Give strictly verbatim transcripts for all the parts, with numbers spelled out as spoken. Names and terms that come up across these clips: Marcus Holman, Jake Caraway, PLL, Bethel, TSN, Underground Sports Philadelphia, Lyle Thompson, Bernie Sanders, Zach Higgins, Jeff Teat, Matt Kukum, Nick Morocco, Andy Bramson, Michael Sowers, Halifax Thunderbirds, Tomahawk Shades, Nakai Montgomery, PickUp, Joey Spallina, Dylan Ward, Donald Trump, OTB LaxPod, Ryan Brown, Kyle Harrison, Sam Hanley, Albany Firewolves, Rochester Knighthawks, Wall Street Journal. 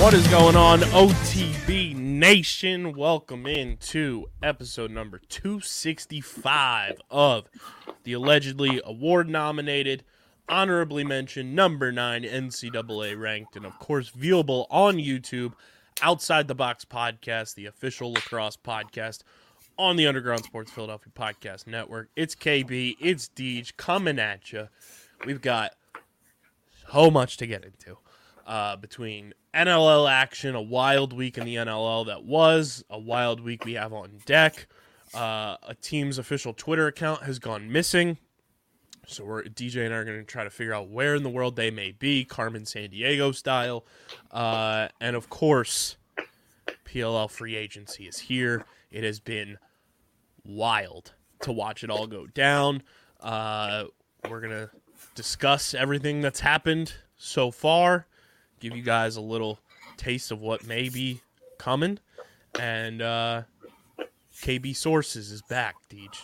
What is going on, O T B Nation? Welcome in to episode number two sixty-five of the allegedly award-nominated, honorably mentioned, number nine N C double A ranked, and of course viewable on YouTube, Outside the Box podcast, the official lacrosse podcast on the Underground Sports Philadelphia Podcast Network. It's K B, it's Deej, coming at you. We've got so much to get into. Uh, between N L L action, a wild week in the N L L that was, a wild week we have on deck. Uh, a team's official Twitter account has gone missing. So we're D J and I are going to try to figure out where in the world they may be, Carmen San Diego style. Uh, and of course, P L L free agency is here. It has been wild to watch it all go down. Uh, we're going to discuss everything that's happened so far, give you guys a little taste of what may be coming. And uh, K B Sources is back, Deej.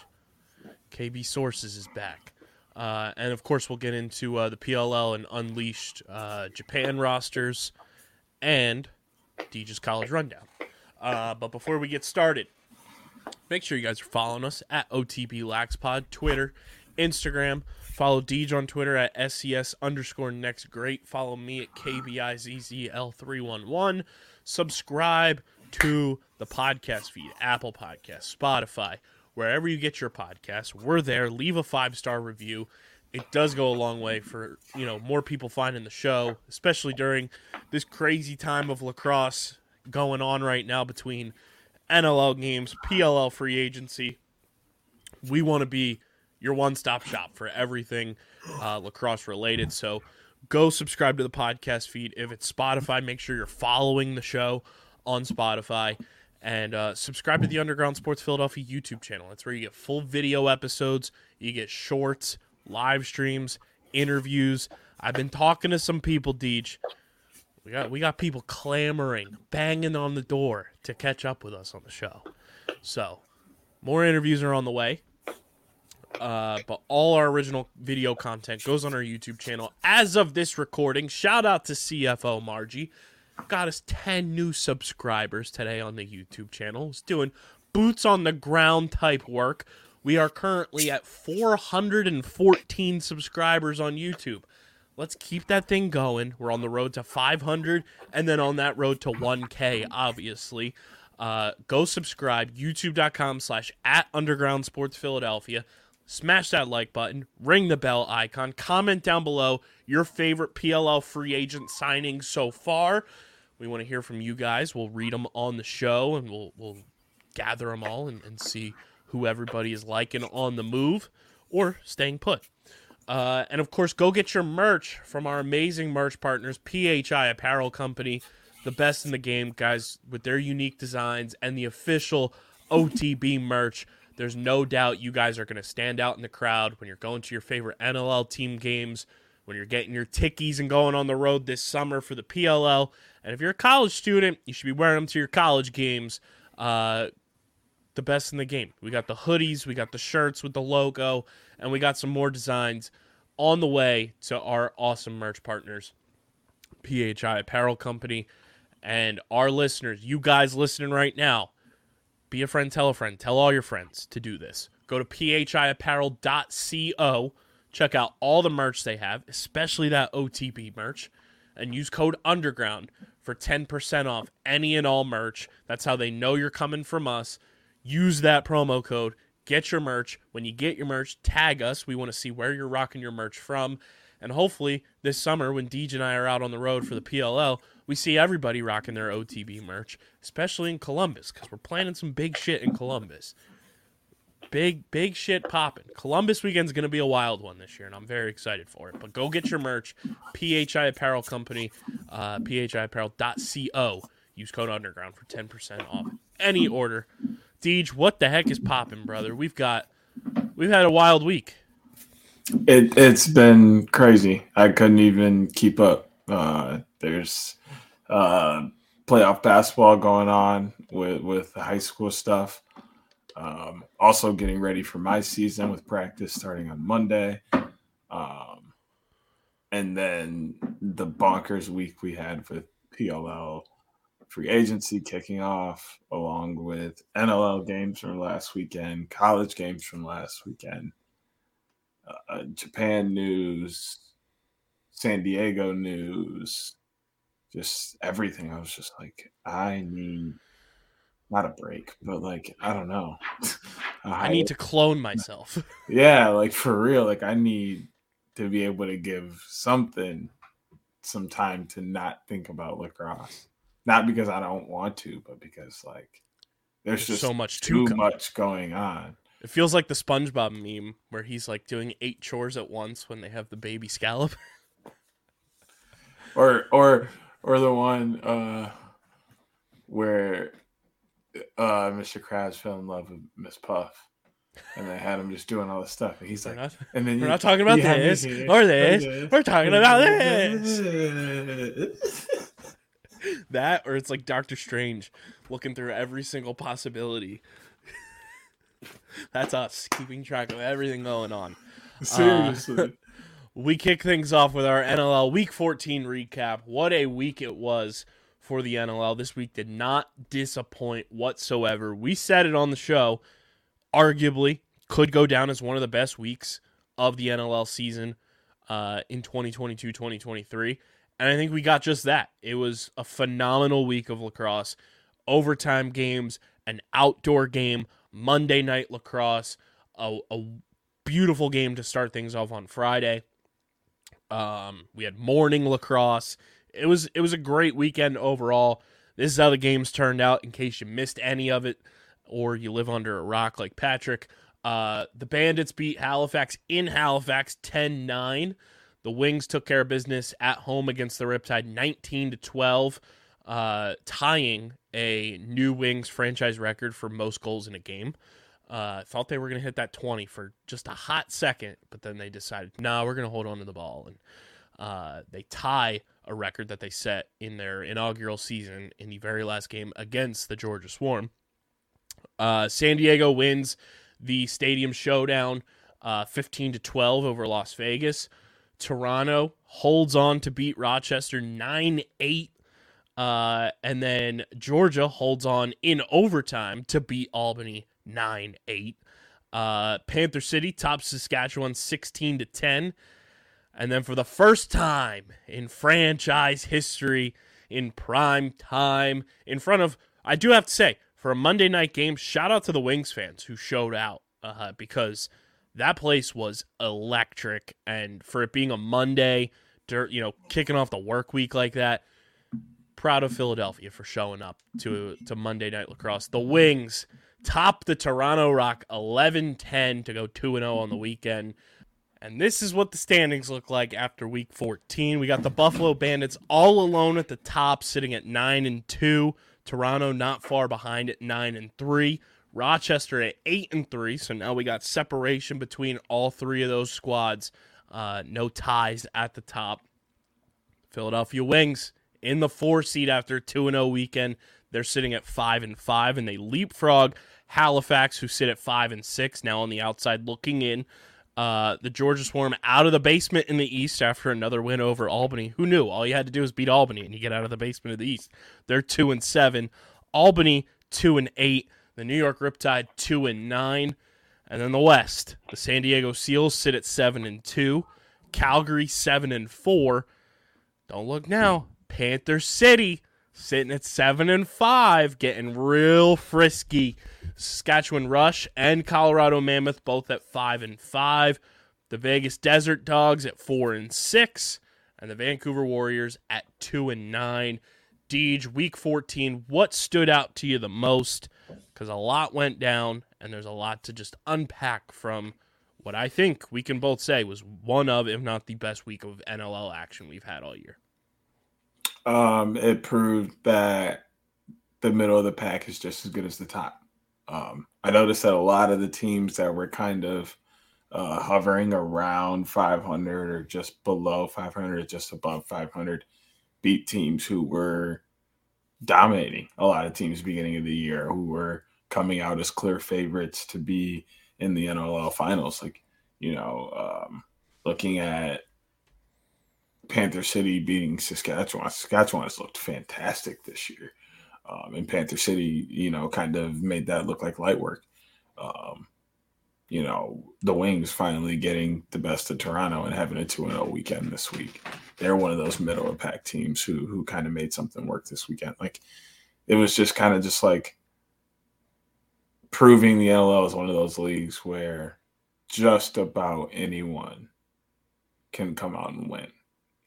K B Sources is back. Uh, and, of course, we'll get into uh, the P L L and Unleashed uh, Japan rosters and Deej's College Rundown. Uh, but before we get started, make sure you guys are following us at O T B Lax Pod, Twitter, Instagram. Follow Deej on Twitter at S C S underscore next great. Follow me at K B I Z Z L three one one. Subscribe to the podcast feed, Apple Podcasts, Spotify, wherever you get your podcasts. We're there. Leave a five-star review. It does go a long way for, you know, more people finding the show, especially during this crazy time of lacrosse going on right now between N L L games, P L L free agency. We want to be your one-stop shop for everything uh, lacrosse-related. So go subscribe to the podcast feed. If it's Spotify, make sure you're following the show on Spotify. And uh, subscribe to the Underground Sports Philadelphia YouTube channel. That's where you get full video episodes. You get shorts, live streams, interviews. I've been talking to some people, Deej. We got, we got people clamoring, banging on the door to catch up with us on the show. So more interviews are on the way. Uh, but all our original video content goes on our YouTube channel. As of this recording, shout out to C F O Margie. Got us ten new subscribers today on the YouTube channel. It's doing boots on the ground type work. We are currently at four hundred fourteen subscribers on YouTube. Let's keep that thing going. We're on the road to five hundred and then on that road to one K, obviously. Uh, go subscribe, youtube.com slash at Underground Sports Philadelphia. Smash that like button, ring the bell icon, comment down below your favorite P L L free agent signing so far. We want to hear from you guys. We'll read them on the show, and we'll we'll gather them all and, and see who everybody is liking on the move or staying put. Uh, and, of course, go get your merch from our amazing merch partners, P H I Apparel Company, the best in the game, guys, with their unique designs and the official O T B merch. There's no doubt you guys are going to stand out in the crowd when you're going to your favorite N L L team games, when you're getting your tickies and going on the road this summer for the P L L. And if you're a college student, you should be wearing them to your college games. Uh, the best in the game. We got the hoodies, we got the shirts with the logo, and we got some more designs on the way to our awesome merch partners, P H I Apparel Company. And our listeners, you guys listening right now, be a friend, tell a friend, tell all your friends to do this. Go to p h i apparel dot co, Check out all the merch they have, especially that O T B merch, and use code UNDERGROUND for ten percent off any and all merch. That's how they know you're coming from us. Use that promo code. Get your merch. When you get your merch, tag us. We want to see where you're rocking your merch from. And hopefully this summer when Deej and I are out on the road for the P L L, we see everybody rocking their O T B merch, especially in Columbus, because we're planning some big shit in Columbus. Big, big shit popping. Columbus weekend's going to be a wild one this year, and I'm very excited for it. But go get your merch. P H I Apparel Company, uh, P H I apparel dot co. Use code UNDERGROUND for ten percent off any order. Deej, what the heck is popping, brother? We've got, we've had a wild week. It, it's been crazy. I couldn't even keep up. Uh, there's uh, playoff basketball going on with, with the high school stuff. Um, also getting ready for my season with practice starting on Monday. Um, and then the bonkers week we had with P L L free agency kicking off, along with N L L games from last weekend, college games from last weekend, uh, Japan news, San Diego news, just everything. I was just like, I need... not a break, but like, I don't know. I need to clone myself. Yeah, like for real. Like I need to be able to give something some time to not think about lacrosse. Not because I don't want to, but because like there's, there's just so much too much going on. It feels like the SpongeBob meme where he's like doing eight chores at once when they have the baby scallop. or or or the one uh, where Uh, Mister Krabs fell in love with Miss Puff, and they had him just doing all this stuff. And he's like, we're not, and then we're you, not talking about this or this. this. We're talking about this. That, or it's like Doctor Strange looking through every single possibility. That's us keeping track of everything going on. Seriously. Uh, we kick things off with our N L L Week fourteen recap. What a week it was for the N L L. This week did not disappoint whatsoever. We said it on the show, arguably could go down as one of the best weeks of the N L L season uh, in twenty twenty-two twenty twenty-three, and I think we got just that. It was a phenomenal week of lacrosse, overtime games, an outdoor game, Monday night lacrosse, a, a beautiful game to start things off on Friday. Um, we had morning lacrosse. It was it was a great weekend overall. This is how the games turned out, in case you missed any of it or you live under a rock like Patrick. Uh, the Bandits beat Halifax in Halifax ten nine. The Wings took care of business at home against the Riptide nineteen to twelve, uh, tying a new Wings franchise record for most goals in a game. I uh, thought they were going to hit that twenty for just a hot second, but then they decided, no, nah, we're going to hold on to the ball. And uh, they tie a record that they set in their inaugural season in the very last game against the Georgia Swarm. Uh, San Diego wins the Stadium Showdown uh, fifteen to twelve over Las Vegas. Toronto holds on to beat Rochester nine eight. Uh, and then Georgia holds on in overtime to beat Albany nine eight. Uh, Panther City tops Saskatchewan sixteen to ten. And then for the first time in franchise history, in prime time, in front of, I do have to say, for a Monday night game, shout out to the Wings fans who showed out uh, because that place was electric. And for it being a Monday, you know, kicking off the work week like that, proud of Philadelphia for showing up to, to Monday night lacrosse. The Wings top the Toronto Rock eleven ten to go two and oh on the weekend. And this is what the standings look like after week fourteen. We got the Buffalo Bandits all alone at the top, sitting at nine and two. Toronto not far behind at nine and three. Rochester at eight and three. So now we got separation between all three of those squads. Uh, no ties at the top. Philadelphia Wings in the four seed after a two and oh weekend. They're sitting at five and five, and they leapfrog Halifax, who sit at five and six, now on the outside looking in. Uh, the Georgia Swarm out of the basement in the East after another win over Albany. Who knew? All you had to do was beat Albany and you get out of the basement of the East. They're two and seven. Albany two and eight. The New York Riptide two and nine. And then the West, the San Diego Seals sit at seven and two. Calgary seven and four. Don't look now. Panther City sitting at seven and five, getting real frisky. Saskatchewan Rush and Colorado Mammoth both at five and five. The Vegas Desert Dogs at four and six. And the Vancouver Warriors at two and nine. Deej, week fourteen, what stood out to you the most? Because a lot went down, and there's a lot to just unpack from what I think we can both say was one of, if not the best week of N L L action we've had all year. Um, it proved that the middle of the pack is just as good as the top. Um, I noticed that a lot of the teams that were kind of uh, hovering around five hundred or just below five hundred, or just above five hundred, beat teams who were dominating a lot of teams beginning of the year, who were coming out as clear favorites to be in the N L L finals. Like, you know, um, looking at Panther City beating Saskatchewan, Saskatchewan has looked fantastic this year. Um, and Panther City, you know, kind of made that look like light work. Um, you know, the Wings finally getting the best of Toronto and having a two and oh weekend this week. They're one of those middle of pack teams who who kind of made something work this weekend. Like, it was just kind of just like proving the N L L is one of those leagues where just about anyone can come out and win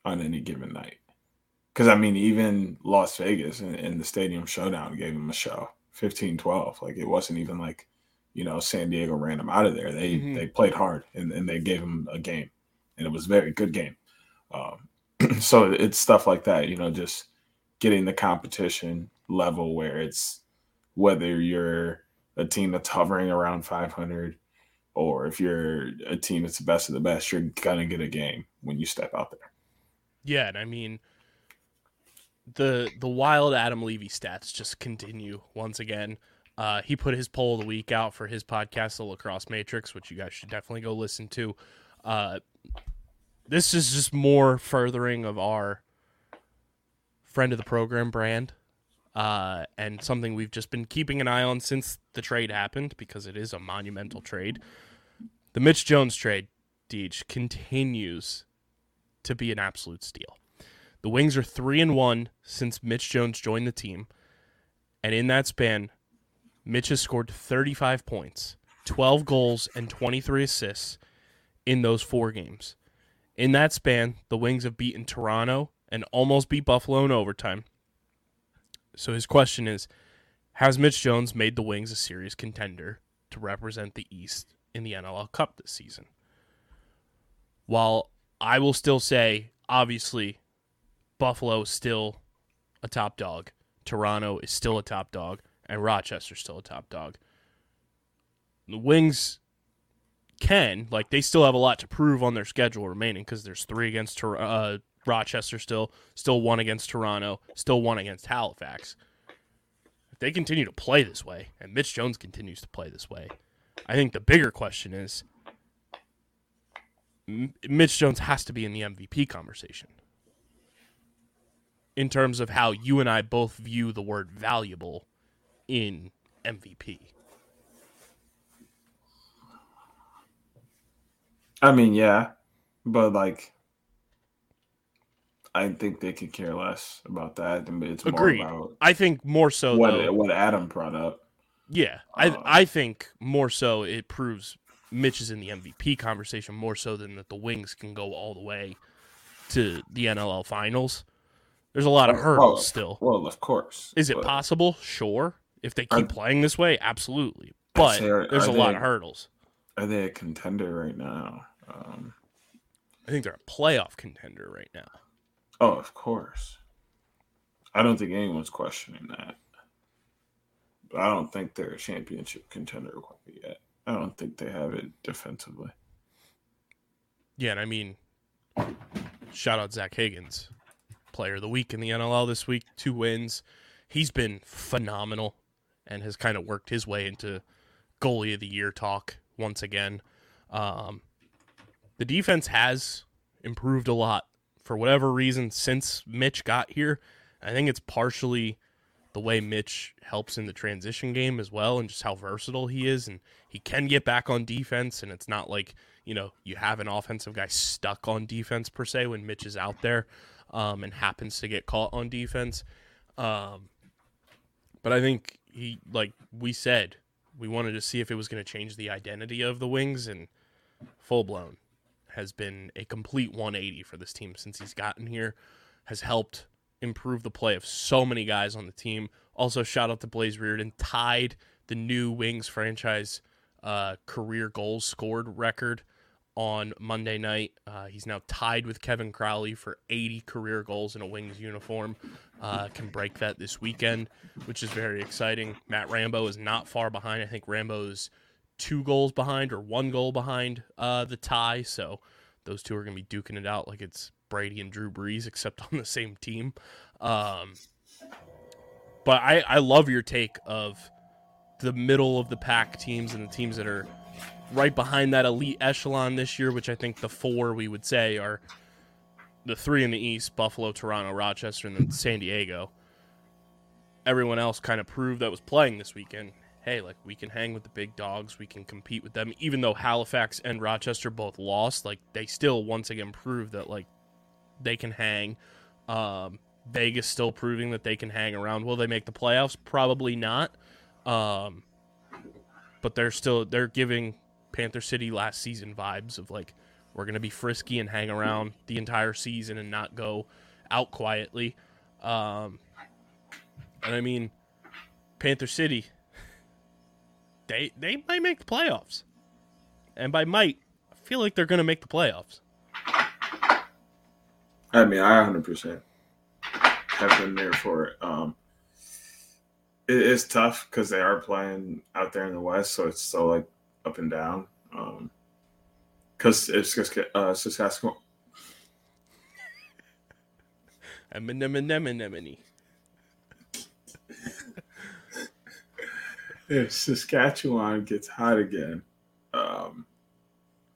on any given night. Because, I mean, even Las Vegas in, in the Stadium Showdown gave them a show, fifteen twelve. Like, it wasn't even like, you know, San Diego ran them out of there. They mm-hmm. they played hard, and, and they gave them a game. And it was a very good game. Um, so it's stuff like that, you know, just getting the competition level where it's whether you're a team that's hovering around five hundred or if you're a team that's the best of the best, you're going to get a game when you step out there. Yeah, and I mean, the the wild Adam Levy stats just continue once again. Uh, he put his poll of the week out for his podcast, The Lacrosse Matrix, which you guys should definitely go listen to. Uh, this is just more furthering of our friend of the program brand uh, and something we've just been keeping an eye on since the trade happened, because it is a monumental trade. The Mitch Jones trade, Deej, continues to be an absolute steal. The Wings are three and one since Mitch Jones joined the team, and in that span, Mitch has scored thirty-five points, twelve goals, and twenty-three assists in those four games. In that span, the Wings have beaten Toronto and almost beat Buffalo in overtime. So his question is, has Mitch Jones made the Wings a serious contender to represent the East in the N L L Cup this season? While I will still say, obviously, Buffalo is still a top dog. Toronto is still a top dog. And Rochester's still a top dog. The Wings can, like, they still have a lot to prove on their schedule remaining, because there's three against uh, Rochester still, still one against Toronto, still one against Halifax. If they continue to play this way, and Mitch Jones continues to play this way, I think the bigger question is, Mitch Jones has to be in the M V P conversation in terms of how you and I both view the word valuable in M V P. I mean, yeah, but like, I think they could care less about that. It's more Agreed. About I think more so what, though, what Adam brought up. Yeah, um, I I think more so it proves Mitch is in the M V P conversation more so than that the Wings can go all the way to the N L L finals. There's a lot of hurdles well, still. Well, of course. Is it possible? Sure. If they keep are, playing this way, absolutely. But say, are, there's are a lot a, of hurdles. Are they a contender right now? Um, I think they're a playoff contender right now. Oh, of course. I don't think anyone's questioning that. But I don't think they're a championship contender quite yet. I don't think they have it defensively. Yeah, and I mean, shout out Zach Higgins. Player of the week in the N L L this week, two wins. He's been phenomenal and has kind of worked his way into goalie of the year talk once again. Um, the defense has improved a lot for whatever reason since Mitch got here. I think it's partially the way Mitch helps in the transition game as well, and just how versatile he is, and he can get back on defense, and it's not like, you know, you have an offensive guy stuck on defense per se when Mitch is out there um, and happens to get caught on defense. Um, but I think he, like we said, we wanted to see if it was going to change the identity of the Wings, and full-blown has been a complete one eighty for this team since he's gotten here, has helped improve the play of so many guys on the team. Also, shout out to Blaze Reardon, tied the new Wings franchise uh, career goals scored record on Monday night. Uh, he's now tied with Kevin Crowley for eighty career goals in a Wings uniform. Uh, can break that this weekend, which is very exciting. Matt Rambo is not far behind. I think Rambo's two goals behind or one goal behind uh, the tie. So those two are going to be duking it out like it's Brady and Drew Brees, except on the same team. Um, but I, I love your take of the middle of the pack teams and the teams that are right behind that elite echelon this year, which I think the four we would say are the three in the East: Buffalo, Toronto, Rochester, and then San Diego. Everyone else kind of proved that was playing this weekend, hey, like, we can hang with the big dogs, we can compete with them. Even though Halifax and Rochester both lost, like, they still once again proved that, like, they can hang. Um, Vegas still proving that they can hang around. Will they make the playoffs? Probably not. Um, but they're still, they're giving Panther City last season vibes of, like, we're going to be frisky and hang around the entire season and not go out quietly. Um, and I mean, Panther City, they, they might make the playoffs. And by might, I feel like they're going to make the playoffs. I mean, I one hundred percent have been there for it. Um, it it's tough because they are playing out there in the West, so it's so, like, up and down. Because um, it's just uh, Saskatchewan. Anemone. If Saskatchewan gets hot again, um,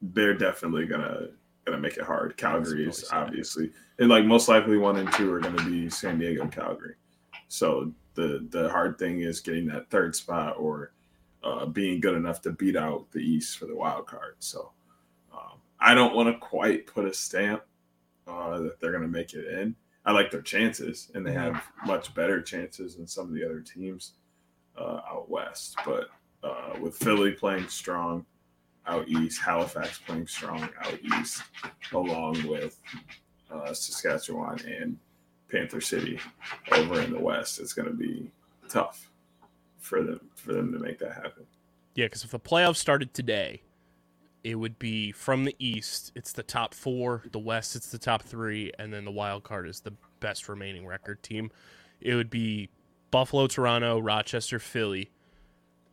they're definitely going to going to make it hard. Calgary is obviously, and like most likely one and two are going to be San Diego and Calgary. So the the hard thing is getting that third spot or uh, being good enough to beat out the East for the wild card. So um, I don't want to quite put a stamp uh, that they're going to make it in. I like their chances, and they have much better chances than some of the other teams uh, out West. But uh, with Philly playing strong out East, Halifax playing strong out East, along with uh, Saskatchewan and Panther City over in the West, it's going to be tough for them for them to make that happen. Yeah, because if the playoffs started today, it would be from the East, it's the top four, the West, it's the top three, and then the wild card is the best remaining record team. It would be Buffalo, Toronto, Rochester, Philly,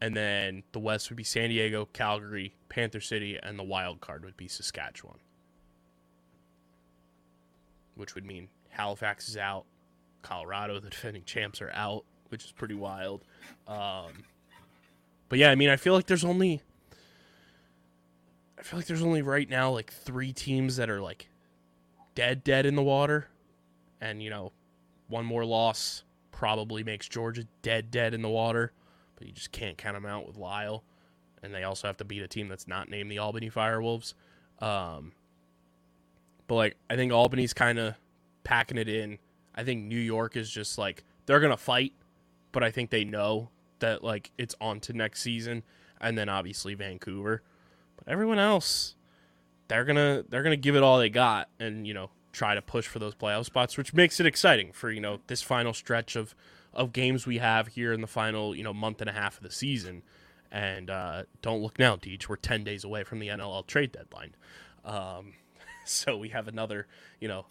and then the West would be San Diego, Calgary, Panther City, and the wild card would be Saskatchewan, which would mean Halifax is out, Colorado, the defending champs, are out, which is pretty wild. Um, but yeah, I mean, I feel like there's only, I feel like there's only right now like three teams that are like dead, dead in the water, and you know, one more loss probably makes Georgia dead, dead in the water. But you just can't count them out with Lyle. And they also have to beat a team that's not named the Albany Firewolves. Um, but, like, I think Albany's kind of packing it in. I think New York is just, like, they're going to fight, but I think they know that, like, it's on to next season. And then, obviously, Vancouver. But everyone else, they're going to they're gonna give it all they got and, you know, try to push for those playoff spots, which makes it exciting for, you know, this final stretch of of games we have here in the final, you know, month and a half of the season. And uh, don't look now, Deej, we're ten days away from the N L L trade deadline. Um, so we have another, you know,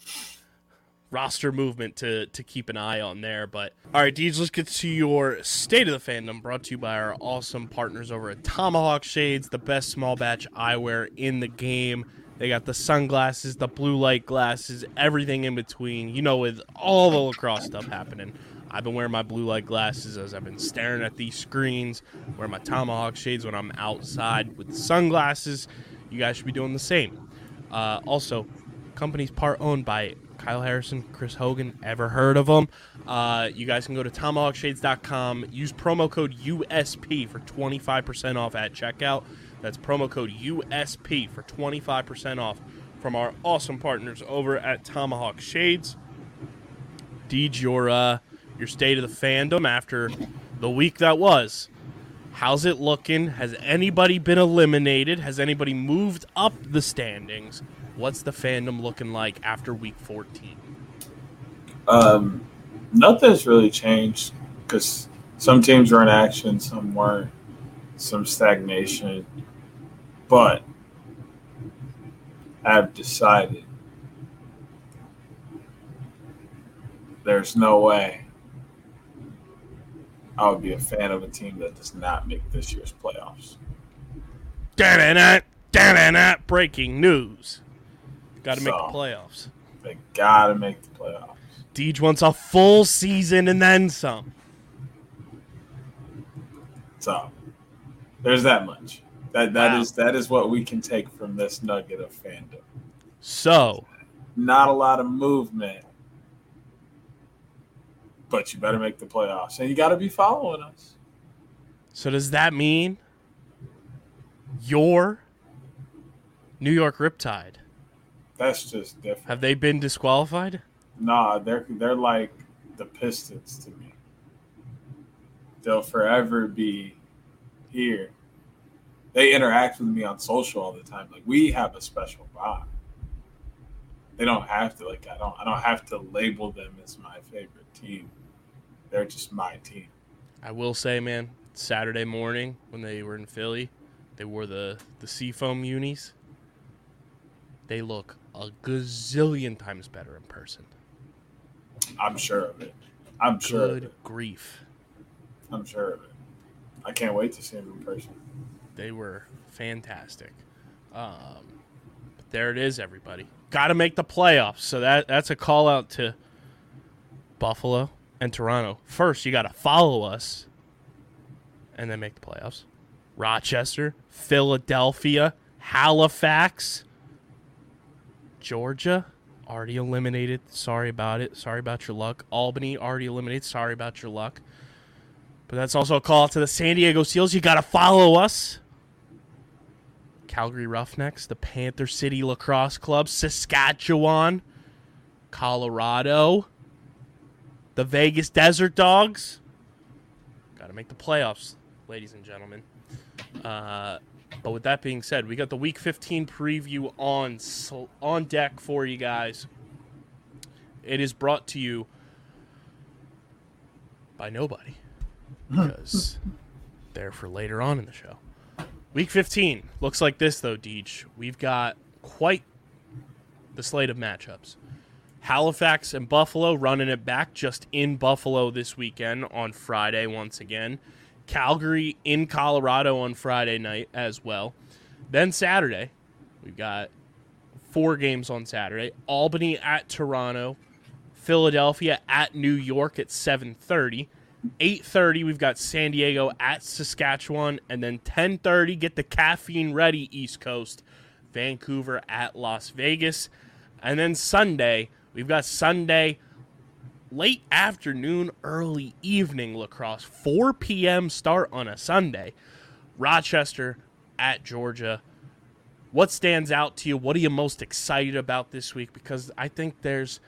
roster movement to to keep an eye on there. But all right, Deej, let's get to your State of the Fandom, brought to you by our awesome partners over at Tomahawk Shades, the best small batch eyewear in the game. They got the sunglasses, the blue light glasses, everything in between, you know, with all the lacrosse stuff happening. I've been wearing my blue light glasses as I've been staring at these screens, wearing my Tomahawk Shades when I'm outside with sunglasses. You guys should be doing the same. Uh, also, company's part owned by Kyle Harrison, Chris Hogan, ever heard of them? Uh, you guys can go to tomahawk shades dot com. Use promo code U S P for twenty-five percent off at checkout. That's promo code U S P for twenty-five percent off from our awesome partners over at Tomahawk Shades. Deej, your, uh, your state of the fandom after the week that was. How's it looking? Has anybody been eliminated? Has anybody moved up the standings? What's the fandom looking like after week fourteen? Um, nothing's really changed because some teams were in action, some weren't, some stagnation. But I've decided there's no way I would be a fan of a team that does not make this year's playoffs. Da-da-da, da-da-da, breaking news. Got to so, make the playoffs. They got to make the playoffs. Deej wants a full season and then some. So, there's that much. That That wow. is that is what we can take from this nugget of fandom. So. Not a lot of movement. But you better make the playoffs, and you got to be following us. So does that mean your New York Riptide? That's just different. Have they been disqualified? Nah, they're they're like the Pistons to me. They'll forever be here. They interact with me on social all the time. Like we have a special bond. They don't have to like I don't I don't have to label them as my favorite team. They're just my team. I will say, man, Saturday morning when they were in Philly, they wore the, the Seafoam unis. They look a gazillion times better in person. I'm sure of it. I'm Good sure of it. grief. I'm sure of it. I can't wait to see them in person. They were fantastic. Um, but there it is, everybody. Got to make the playoffs. So that that's a call out to Buffalo and Toronto. First, you got to follow us and then make the playoffs. Rochester, Philadelphia, Halifax, Georgia, already eliminated. Sorry about it. Sorry about your luck. Albany, already eliminated. Sorry about your luck. But that's also a call to the San Diego Seals. You got to follow us. Calgary Roughnecks, the Panther City Lacrosse Club, Saskatchewan, Colorado, the Vegas Desert Dogs. Got to make the playoffs, ladies and gentlemen. Uh, but with that being said, we got the Week fifteen preview on on deck for you guys. It is brought to you by nobody because they're for later on in the show. Week fifteen looks like this, though, Deej. We've got quite the slate of matchups. Halifax and Buffalo running it back just in Buffalo this weekend on Friday once again. Calgary in Colorado on Friday night as well. Then Saturday, we've got four games on Saturday. Albany at Toronto. Philadelphia at New York at seven thirty. eight thirty, we've got San Diego at Saskatchewan. And then ten thirty, get the caffeine ready, East Coast. Vancouver at Las Vegas. And then Sunday, we've got Sunday, late afternoon, early evening lacrosse. four p.m. start on a Sunday. Rochester at Georgia. What stands out to you? What are you most excited about this week? Because I think there's...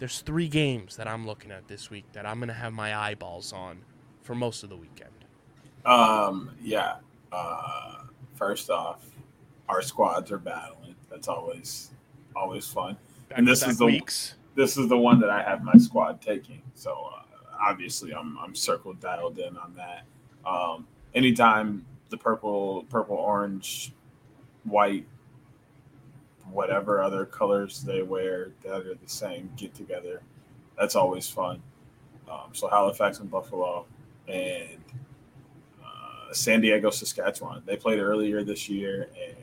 There's three games that I'm looking at this week that I'm going to have my eyeballs on for most of the weekend. Um, yeah. Uh, first off, our squads are battling. That's always always fun. Back and this is the weeks. This is the one that I have my squad taking. So uh, obviously I'm I'm circle dialed in on that. Um, anytime the purple purple orange white whatever other colors they wear that are the same get together. That's always fun. Um, so Halifax and Buffalo and uh, San Diego, Saskatchewan. They played earlier this year and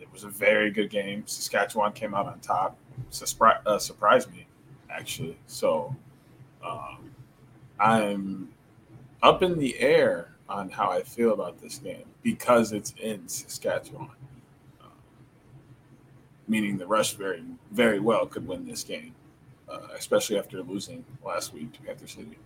it was a very good game. Saskatchewan came out on top. Surpri- uh, surprised me actually. So um, I'm up in the air on how I feel about this game because it's in Saskatchewan. Meaning the Rush very, very well could win this game. uh, especially after losing last week to Panther City.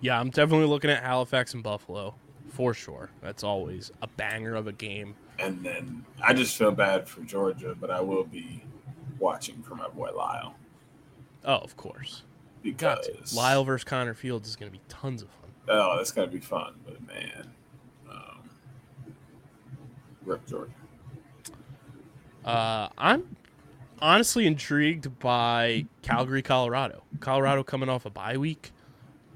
Yeah, I'm definitely looking at Halifax and Buffalo for sure. That's always a banger of a game. And then I just feel bad for Georgia, but I will be watching for my boy Lyle. Oh, of course. Because God, Lyle versus Connor Fields is going to be tons of fun. Oh, that's going to be fun, but man, um, rip Georgia. Uh, I'm honestly intrigued by Calgary, Colorado. Colorado coming off a bye week,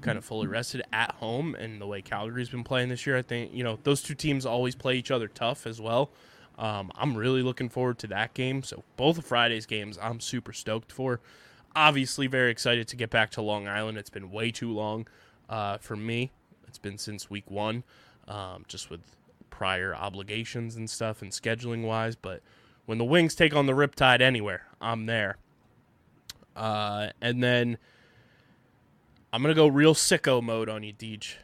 kind of fully rested at home, and the way Calgary's been playing this year, I think, you know, those two teams always play each other tough as well. Um, I'm really looking forward to that game. So both of Friday's games I'm super stoked for. Obviously very excited to get back to Long Island. It's been way too long uh, for me. It's been since week one, um, just with prior obligations and stuff and scheduling-wise, but when the Wings take on the Riptide anywhere, I'm there. Uh, and then I'm going to go real sicko mode on you, Deej.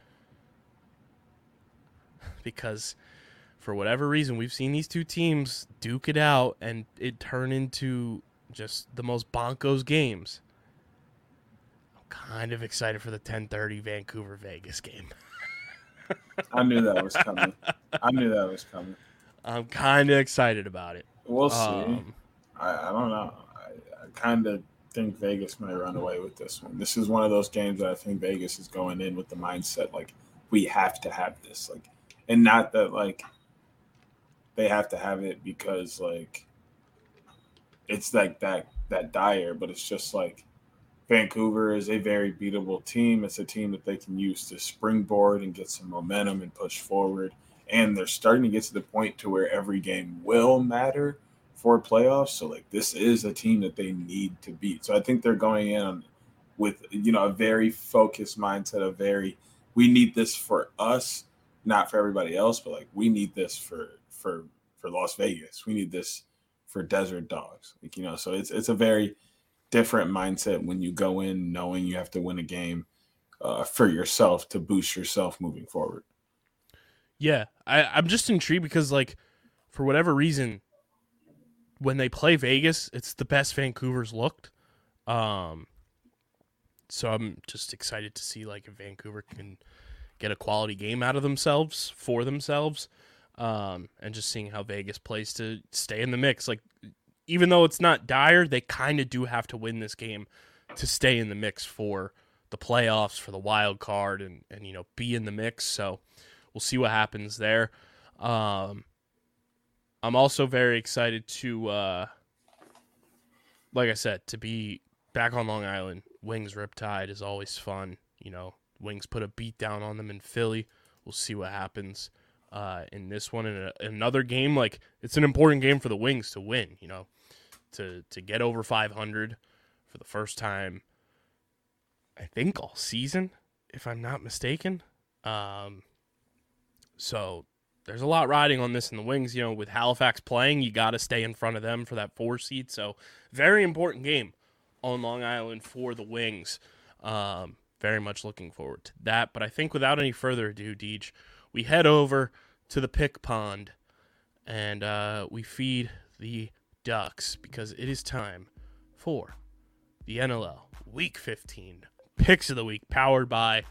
Because for whatever reason, we've seen these two teams duke it out and it turn into just the most bonkos games. I'm kind of excited for the ten thirty Vancouver Vegas game. I knew that was coming. I knew that was coming. I'm kind of excited about it. We'll see. Um, I, I don't know. I, I kind of think Vegas might run away with this one. This is one of those games that I think Vegas is going in with the mindset, like, we have to have this. like, And not that, like, they have to have it because, like, it's like that, that dire, but it's just like Vancouver is a very beatable team. It's a team that they can use to springboard and get some momentum and push forward. And they're starting to get to the point to where every game will matter for playoffs. So, like, this is a team that they need to beat. So I think they're going in with, you know, a very focused mindset, a very, we need this for us, not for everybody else, but, like, we need this for for for Las Vegas. We need this for Desert Dogs. Like, you know, so it's, it's a very different mindset when you go in knowing you have to win a game uh, for yourself to boost yourself moving forward. Yeah, I, I'm just intrigued because, like, for whatever reason, when they play Vegas, it's the best Vancouver's looked. Um, so I'm just excited to see, like, if Vancouver can get a quality game out of themselves, for themselves, um, and just seeing how Vegas plays to stay in the mix. Like, even though it's not dire, they kind of do have to win this game to stay in the mix for the playoffs, for the wild card, and, and you know, be in the mix. So we'll see what happens there. Um, I'm also very excited to, uh, like I said, to be back on Long Island. Wings Riptide is always fun. You know, Wings put a beat down on them in Philly. We'll see what happens uh, in this one. And another game, like, it's an important game for the Wings to win, you know, to, to get over five hundred for the first time, I think, all season, if I'm not mistaken. Um, So there's a lot riding on this in the Wings. You know, with Halifax playing, you got to stay in front of them for that four seed. So very important game on Long Island for the Wings. Um, very much looking forward to that. But I think without any further ado, Deej, we head over to the pick pond and uh, we feed the ducks because it is time for the N L L Week fifteen Picks of the Week, powered by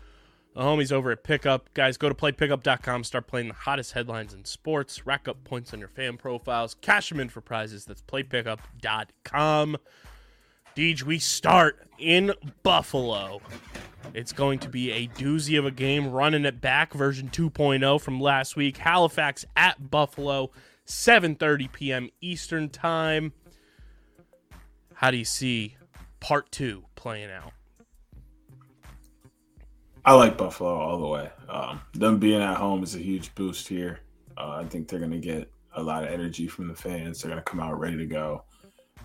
the homies over at PickUp. Guys, go to play pickup dot com. Start playing the hottest headlines in sports. Rack up points on your fan profiles. Cash them in for prizes. That's play pickup dot com. Deej, we start in Buffalo. It's going to be a doozy of a game. Running it back, version two point oh from last week. Halifax at Buffalo, seven thirty p.m. Eastern Time. How do you see part two playing out? I like Buffalo all the way. Um, them being at home is a huge boost here. Uh, I think they're going to get a lot of energy from the fans. They're going to come out ready to go,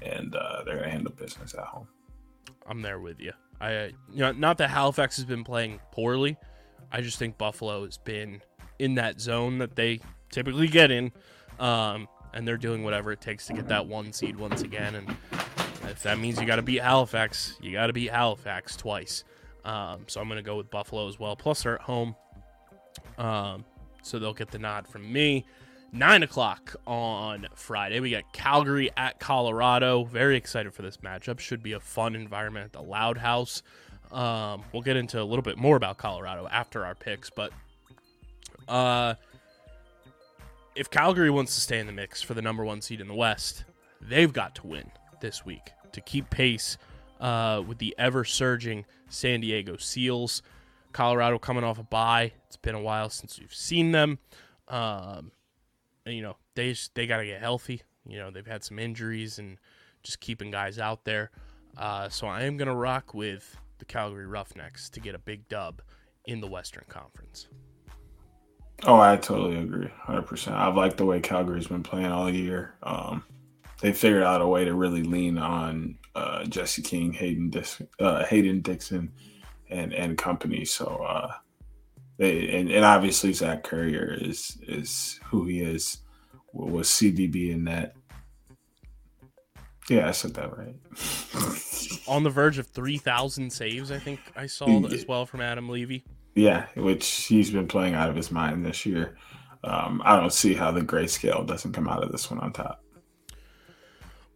and uh, they're going to handle business at home. I'm there with you. I, you know, not that Halifax has been playing poorly. I just think Buffalo has been in that zone that they typically get in, um, and they're doing whatever it takes to get that one seed once again. And if that means you got to beat Halifax, you got to beat Halifax twice. Um, so I'm going to go with Buffalo as well. Plus, they're at home. Um, so they'll get the nod from me. nine o'clock on Friday, we got Calgary at Colorado. Very excited for this matchup. Should be a fun environment at the Loud House. Um, we'll get into a little bit more about Colorado after our picks, but uh, if Calgary wants to stay in the mix for the number one seed in the West, they've got to win this week to keep pace uh, with the ever-surging San Diego Seals. Colorado coming off a bye. It's been a while since we've seen them. Um, and, you know, they just, they got to get healthy. You know, they've had some injuries and just keeping guys out there. Uh, so I am going to rock with the Calgary Roughnecks to get a big dub in the Western Conference. Oh, I totally agree. one hundred percent. I've liked the way Calgary's been playing all year. Um, they figured out a way to really lean on uh, Jesse King, Hayden, Dis- uh, Hayden Dixon, and and company. So uh, they and, and obviously Zach Currier is is who he is. Was C D B in that? Yeah, I said that right. On the verge of three thousand saves, I think I saw yeah. as well from Adam Levy. Yeah, which he's been playing out of his mind this year. Um, I don't see how the grayscale doesn't come out of this one on top.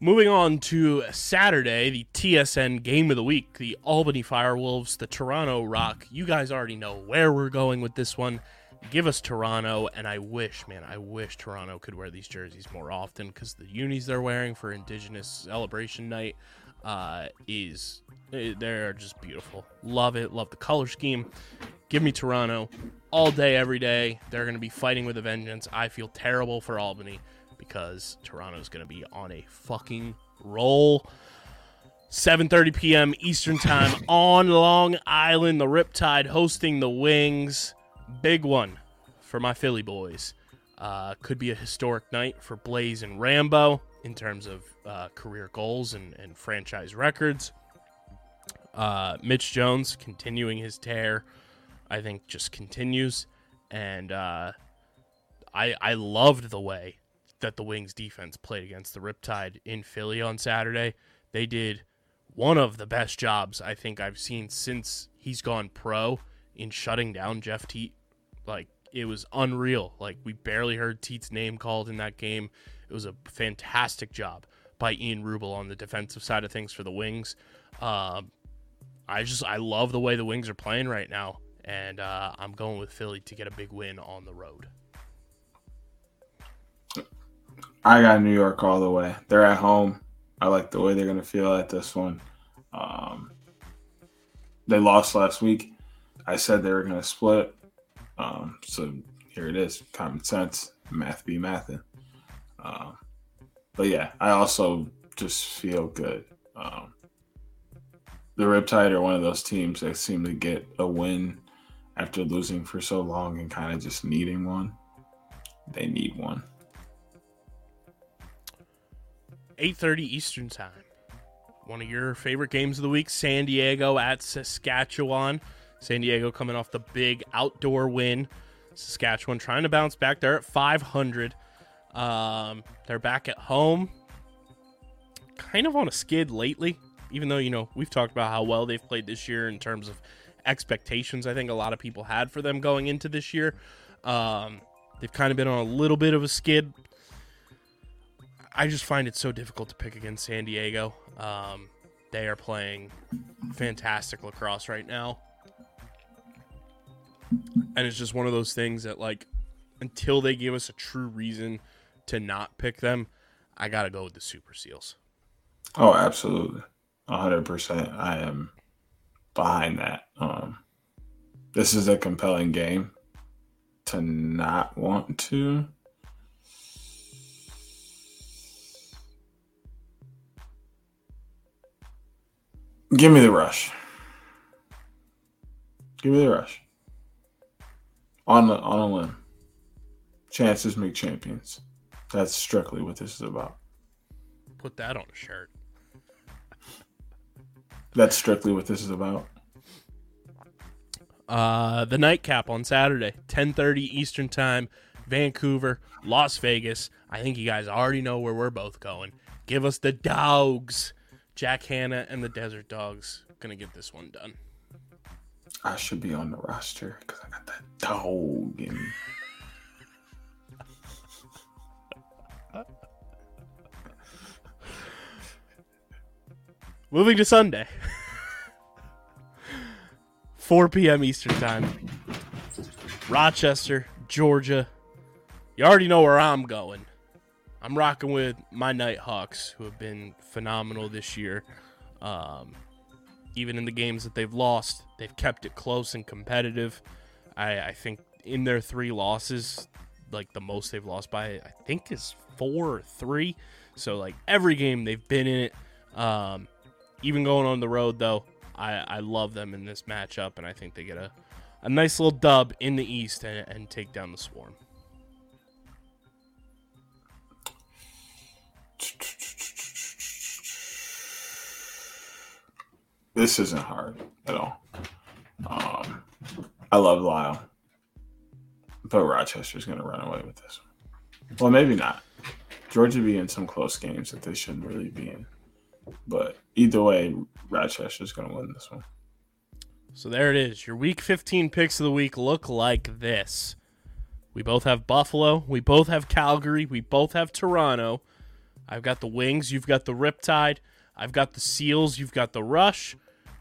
Moving on to Saturday, the T S N game of the week, the Albany Firewolves, the Toronto Rock. You guys already know where we're going with this one. Give us Toronto, and I wish, man, I wish Toronto could wear these jerseys more often because the unis they're wearing for Indigenous Celebration Night uh, is, they're just beautiful. Love it. Love the color scheme. Give me Toronto all day, every day. They're going to be fighting with a vengeance. I feel terrible for Albany, because Toronto's going to be on a fucking roll. seven thirty p.m. Eastern Time on Long Island. The Riptide hosting the Wings. Big one for my Philly boys. Uh, could be a historic night for Blaze and Rambo in terms of uh, career goals and, and franchise records. Uh, Mitch Jones continuing his tear, I think, just continues. And uh, I, I loved the way that the Wings defense played against the Riptide in Philly on Saturday. They did one of the best jobs I think I've seen since he's gone pro in shutting down Jeff Teat. Like, it was unreal. Like, we barely heard Teat's name called in that game. It was a fantastic job by Ian Rubel on the defensive side of things for the Wings. Um, I just, I love the way the Wings are playing right now, and uh, I'm going with Philly to get a big win on the road. I got New York all the way. They're at home. I like the way they're going to feel at this one. Um, they lost last week. I said they were going to split. Um, so here it is. Common sense. Math be mathin'. Um, but yeah, I also just feel good. Um, the Riptide are one of those teams that seem to get a win after losing for so long and kind of just needing one. They need one. eight thirty Eastern Time. One of your favorite games of the week, San Diego at Saskatchewan. San Diego coming off the big outdoor win. Saskatchewan trying to bounce back. They're at five hundred. Um, they're back at home. Kind of on a skid lately, even though, you know, we've talked about how well they've played this year in terms of expectations. I think a lot of people had for them going into this year. Um, they've kind of been on a little bit of a skid. I just find it so difficult to pick against San Diego. Um, they are playing fantastic lacrosse right now. And it's just one of those things that, like, until they give us a true reason to not pick them, I got to go with the Super Seals. Oh, absolutely. one hundred percent. I am behind that. Um, this is a compelling game to not want to. Give me the rush. Give me the rush. On the, on a limb. Chances make champions. That's strictly what this is about. Put that on a shirt. That's strictly what this is about. Uh, the nightcap on Saturday, ten thirty Eastern Time, Vancouver, Las Vegas. I think you guys already know where we're both going. Give us the dogs. Jack Hanna and the Desert Dogs gonna get this one done. I should be on the roster because I got that dog in me. Moving to Sunday. four p.m. Eastern time. Rochester, Georgia. You already know where I'm going. I'm rocking with my Nighthawks, who have been phenomenal this year. Um, even in the games that they've lost, they've kept it close and competitive. I, I think in their three losses, like the most they've lost by, I think, is four or three. So, like, every game they've been in it. Um, even going on the road, though, I, I love them in this matchup, and I think they get a, a nice little dub in the East and, and take down the Swarm. This isn't hard at all. Um, I love Lyle, but Rochester's going to run away with this one. Well, maybe not. Georgia be in some close games that they shouldn't really be in. But either way, Rochester's going to win this one. So there it is. Your Week fifteen picks of the week look like this. We both have Buffalo. We both have Calgary. We both have Toronto. I've got the Wings. You've got the Riptide. I've got the Seals. You've got the Rush.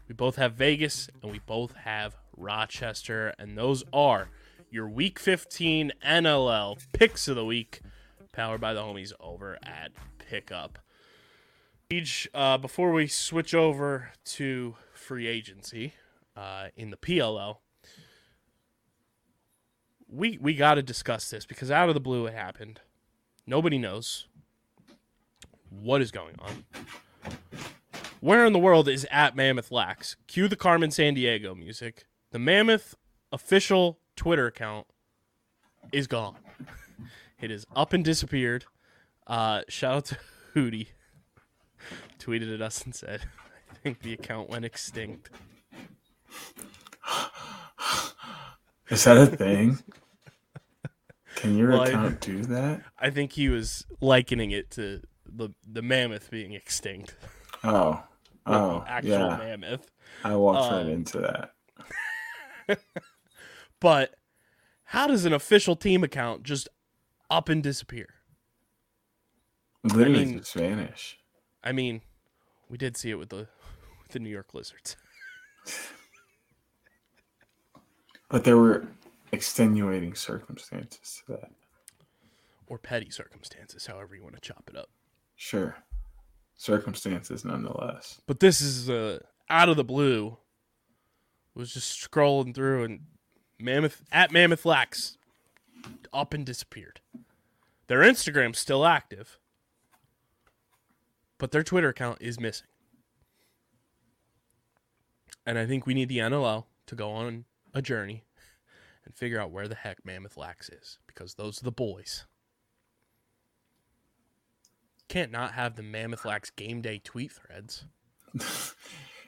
We both have Vegas, and we both have Rochester. And those are your Week fifteen N L L picks of the week, powered by the homies over at PickUp. Uh, before we switch over to free agency uh, in the P L L, we we got to discuss this because out of the blue it happened. Nobody knows what is going on. Where in the world is at Mammoth Lax? Cue the Carmen San Diego music. The Mammoth official Twitter account is gone. It is up and disappeared. Uh, shout out to Hootie. Tweeted at us and said, I think the account went extinct. Is that a thing? Can your well, account I, do that? I think he was likening it to the, the mammoth being extinct. Oh. Oh, actual yeah. mammoth. I walked um, right into that. But how does an official team account just up and disappear? Literally I mean, just vanish. I mean, we did see it with the with the New York Lizards. But there were extenuating circumstances to that. Or petty circumstances, however you want to chop it up. Sure. Circumstances nonetheless. But this is uh, out of the blue. I was just scrolling through and Mammoth at Mammoth Lax up and disappeared. Their Instagram's still active. But their Twitter account is missing. And I think we need the N L L to go on a journey and figure out where the heck Mammoth Lax is. Because those are the boys. Can't not have the Mammoth Lax game day tweet threads.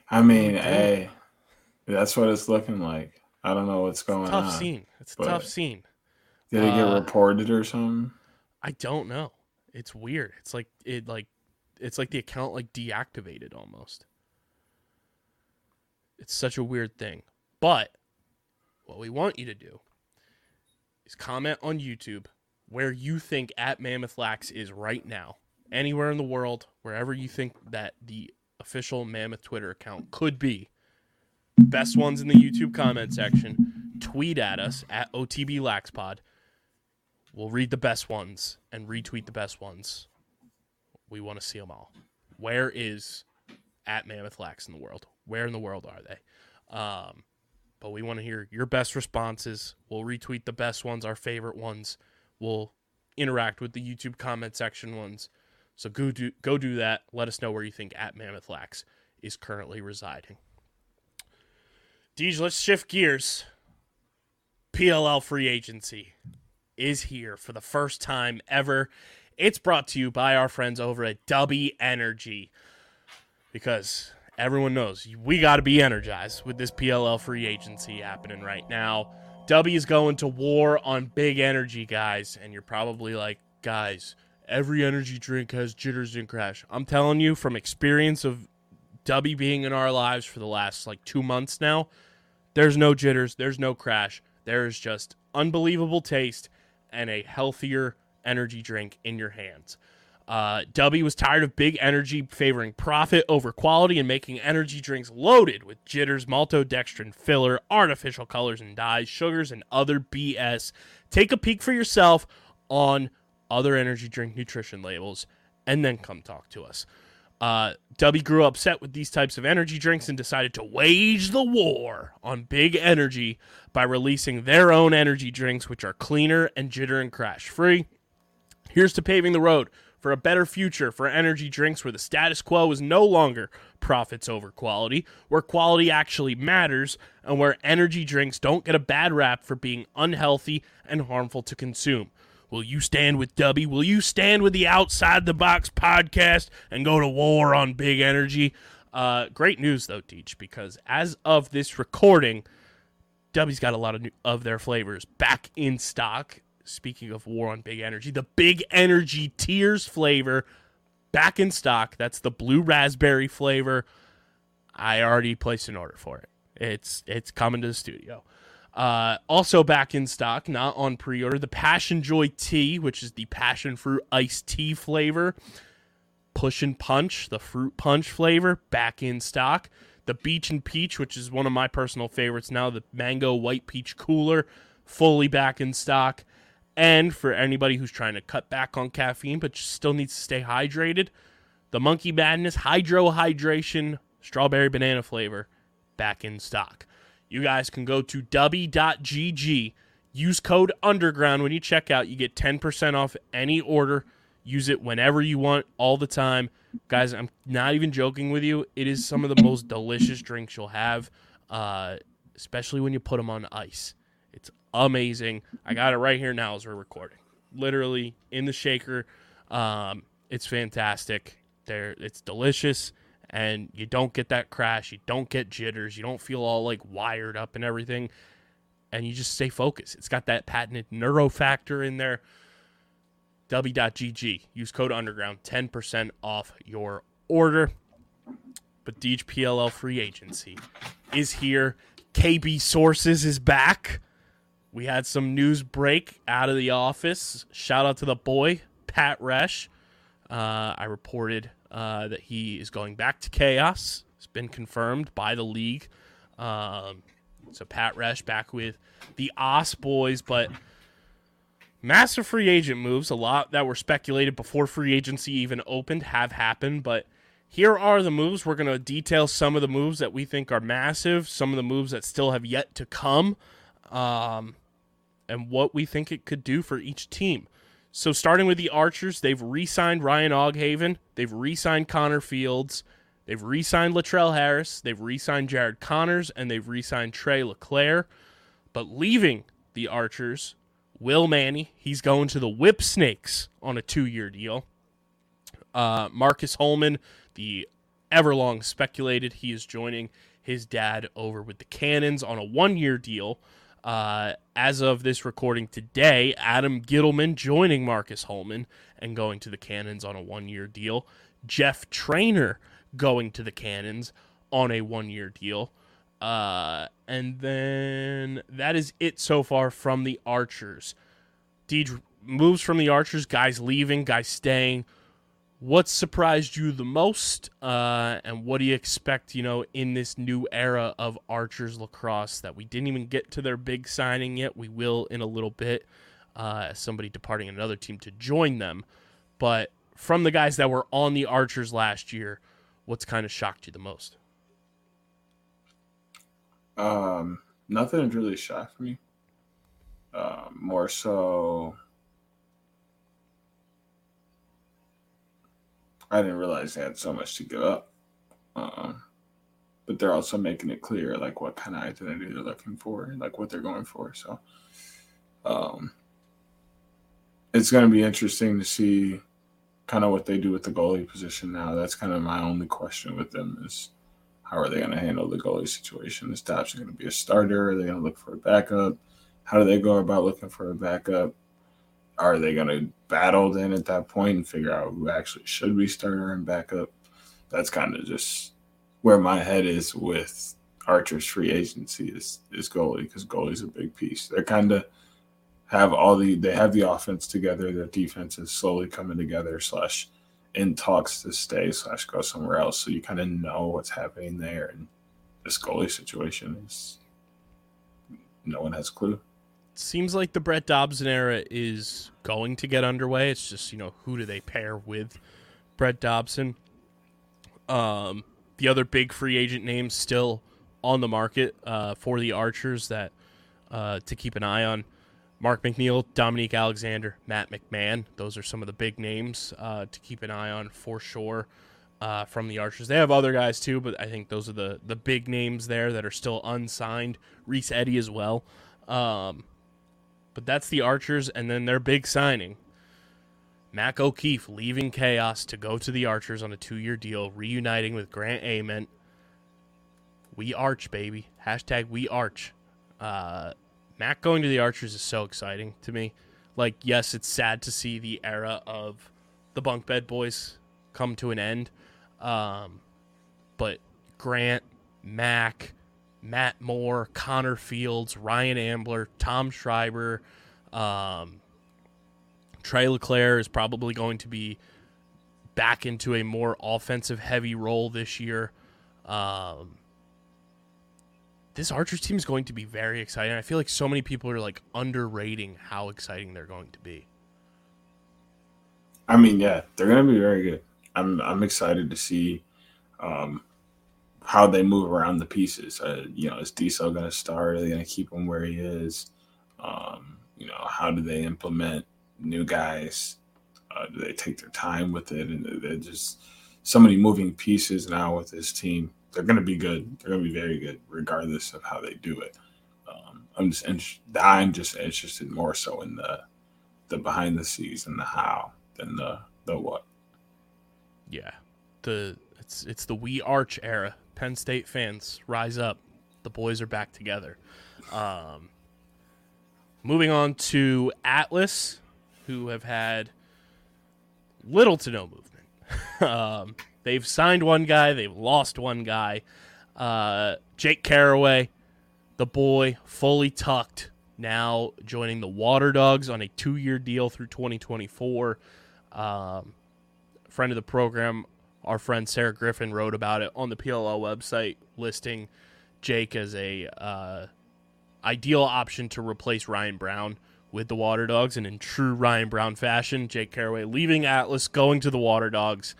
I mean, hey, that's what it's looking like. I don't know what's going on. It's a tough on, scene. It's a tough scene. Did it get uh, reported or something? I don't know. It's weird. It's like it like. It's like the account like deactivated almost. It's such a weird thing. But what we want you to do is comment on YouTube where you think at Mammoth Lax is right now. Anywhere in the world, wherever you think that the official Mammoth Twitter account could be. Best ones in the YouTube comment section. Tweet at us at O T B LaxPod. We'll read the best ones and retweet the best ones. We want to see them all. Where is at Mammoth Lax in the world? Where in the world are they? Um, but we want to hear your best responses. We'll retweet the best ones, our favorite ones. We'll interact with the YouTube comment section ones. So go do, go do that. Let us know where you think at Mammoth Lax is currently residing. Deej, let's shift gears. P L L free agency is here for the first time ever. It's brought to you by our friends over at W Energy because everyone knows we got to be energized with this P L L free agency happening right now. W is going to war on big energy, guys, and you're probably like, guys, every energy drink has jitters and crash. I'm telling you from experience of W being in our lives for the last like two months now, there's no jitters, there's no crash. There's just unbelievable taste and a healthier energy drink in your hands. Uh, W was tired of Big Energy favoring profit over quality and making energy drinks loaded with jitters, maltodextrin, filler, artificial colors and dyes, sugars, and other B S. Take a peek for yourself on other energy drink nutrition labels and then come talk to us. Uh, W grew upset with these types of energy drinks and decided to wage the war on Big Energy by releasing their own energy drinks, which are cleaner and jitter and crash free. Here's to paving the road for a better future for energy drinks where the status quo is no longer profits over quality, where quality actually matters, and where energy drinks don't get a bad rap for being unhealthy and harmful to consume. Will you stand with W? Will you stand with the Outside the Box podcast and go to war on Big Energy? Uh, great news, though, Deech, because as of this recording, W's got a lot of, new, of their flavors back in stock. Speaking of war on Big Energy, the Big Energy Tears flavor back in stock. That's the blue raspberry flavor. I already placed an order for it. It's, it's coming to the studio. Uh, also back in stock, not on pre-order, the Passion Joy Tea, which is the passion fruit iced tea flavor. Push and Punch, the fruit punch flavor, back in stock. The Beach and Peach, which is one of my personal favorites now, the Mango White Peach Cooler, fully back in stock. And for anybody who's trying to cut back on caffeine but still needs to stay hydrated, the Monkey Madness Hydro Hydration Strawberry Banana flavor, back in stock. You guys can go to w dot g g, use code UNDERGROUND when you check out. You get ten percent off any order. Use it whenever you want, all the time. Guys, I'm not even joking with you. It is some of the most delicious drinks you'll have, uh, especially when you put them on ice. It's amazing. I got it right here now as we're recording. Literally in the shaker. Um, it's fantastic. They're, it's delicious. And you don't get that crash. You don't get jitters. You don't feel all, like, wired up and everything. And you just stay focused. It's got that patented neurofactor in there. W dot g g. Use code UNDERGROUND. ten percent off your order. But Deej, P L L Free Agency is here. K B Sources is back. We had some news break out of the office. Shout out to the boy, Pat Resch. Uh, I reported... Uh, that he is going back to Chaos. It's been confirmed by the league. Um, so Pat Resch back with the O S boys, but massive free agent moves. A lot that were speculated before free agency even opened have happened, but here are the moves. We're going to detail some of the moves that we think are massive, some of the moves that still have yet to come, um, and what we think it could do for each team. So starting with the Archers, they've re-signed Ryan Oghaven. They've re-signed Connor Fields. They've re-signed Latrell Harris. They've re-signed Jared Connors. And they've re-signed Trey LeClaire. But leaving the Archers, Will Manny, he's going to the Whip Snakes on a two-year deal. Uh, Marcus Holman, the everlong speculated, he is joining his dad over with the Cannons on a one-year deal. Uh, as of this recording today, Adam Gittleman joining Marcus Holman and going to the Cannons on a one-year deal. Jeff Traynor going to the Cannons on a one-year deal. Uh, and then that is it so far from the Archers. Deej, moves from the Archers, guys leaving, guys staying. What surprised you the most, uh, and what do you expect, you know, in this new era of Archers lacrosse that we didn't even get to their big signing yet? We will in a little bit, uh, somebody departing another team to join them. But from the guys that were on the Archers last year, what's kind of shocked you the most? Um, nothing really shocked me. Uh, more so... I didn't realize they had so much to give up. Um, but they're also making it clear, like, what kind of identity they're looking for and, like, what they're going for. So um, it's going to be interesting to see kind of what they do with the goalie position now. That's kind of my only question with them is how are they going to handle the goalie situation? Is Dobson going to be a starter? Are they going to look for a backup? How do they go about looking for a backup? Are they going to battle then at that point and figure out who actually should be starter and backup? That's kind of just where my head is with Archer's free agency is, is goalie, because goalie's a big piece. They're kind of have all the – they have the offense together. Their defense is slowly coming together slash – in talks to stay slash go somewhere else. So you kind of know what's happening there. And this goalie situation is no one has a clue. It seems like the Brett Dobson era is going to get underway. It's just, you know, who do they pair with Brett Dobson? Um, the other big free agent names still on the market uh, for the Archers that uh, to keep an eye on. Mark McNeil, Dominique Alexander, Matt McMahon. Those are some of the big names uh, to keep an eye on for sure uh, from the Archers. They have other guys too, but I think those are the, the big names there that are still unsigned. Reese Eddy as well. Um, but that's the Archers, and then their big signing. Mac O'Keefe leaving Chaos to go to the Archers on a two-year deal, reuniting with Grant Ament. We Arch, baby. Hashtag We Arch. Uh, Mac going to the Archers is so exciting to me. Like, yes, it's sad to see the era of the Bunk Bed Boys come to an end. Um, but Grant, Mac, Matt Moore, Connor Fields, Ryan Ambler, Tom Schreiber, um... Trey Leclerc is probably going to be back into a more offensive-heavy role this year. Um, this Archers team is going to be very exciting. I feel like so many people are like underrating how exciting they're going to be. I mean, yeah, they're going to be very good. I'm I'm excited to see um, how they move around the pieces. Uh, you know, is Diesel going to start? Are they going to keep him where he is? Um, you know, how do they implement new guys? Uh, do they take their time with it? And they're just so many moving pieces now with this team. They're going to be good. They're going to be very good, regardless of how they do it. Um, I'm just in- I'm just interested more so in the the behind the scenes and the how than the the what. Yeah, the it's it's the We Arch era. Penn State fans, rise up! The boys are back together. Um, moving on to Atlas, who have had little to no movement. um, they've signed one guy. They've lost one guy. Uh, Jake Caraway, the boy, fully tucked, now joining the Water Dogs on a two-year deal through twenty twenty-four. Um, friend of the program, our friend Sarah Griffin, wrote about it on the P L L website, listing Jake as a uh, ideal option to replace Ryan Brown with the Water Dogs, and in true Ryan Brown fashion, Jake Caraway leaving Atlas, going to the Water Dogs.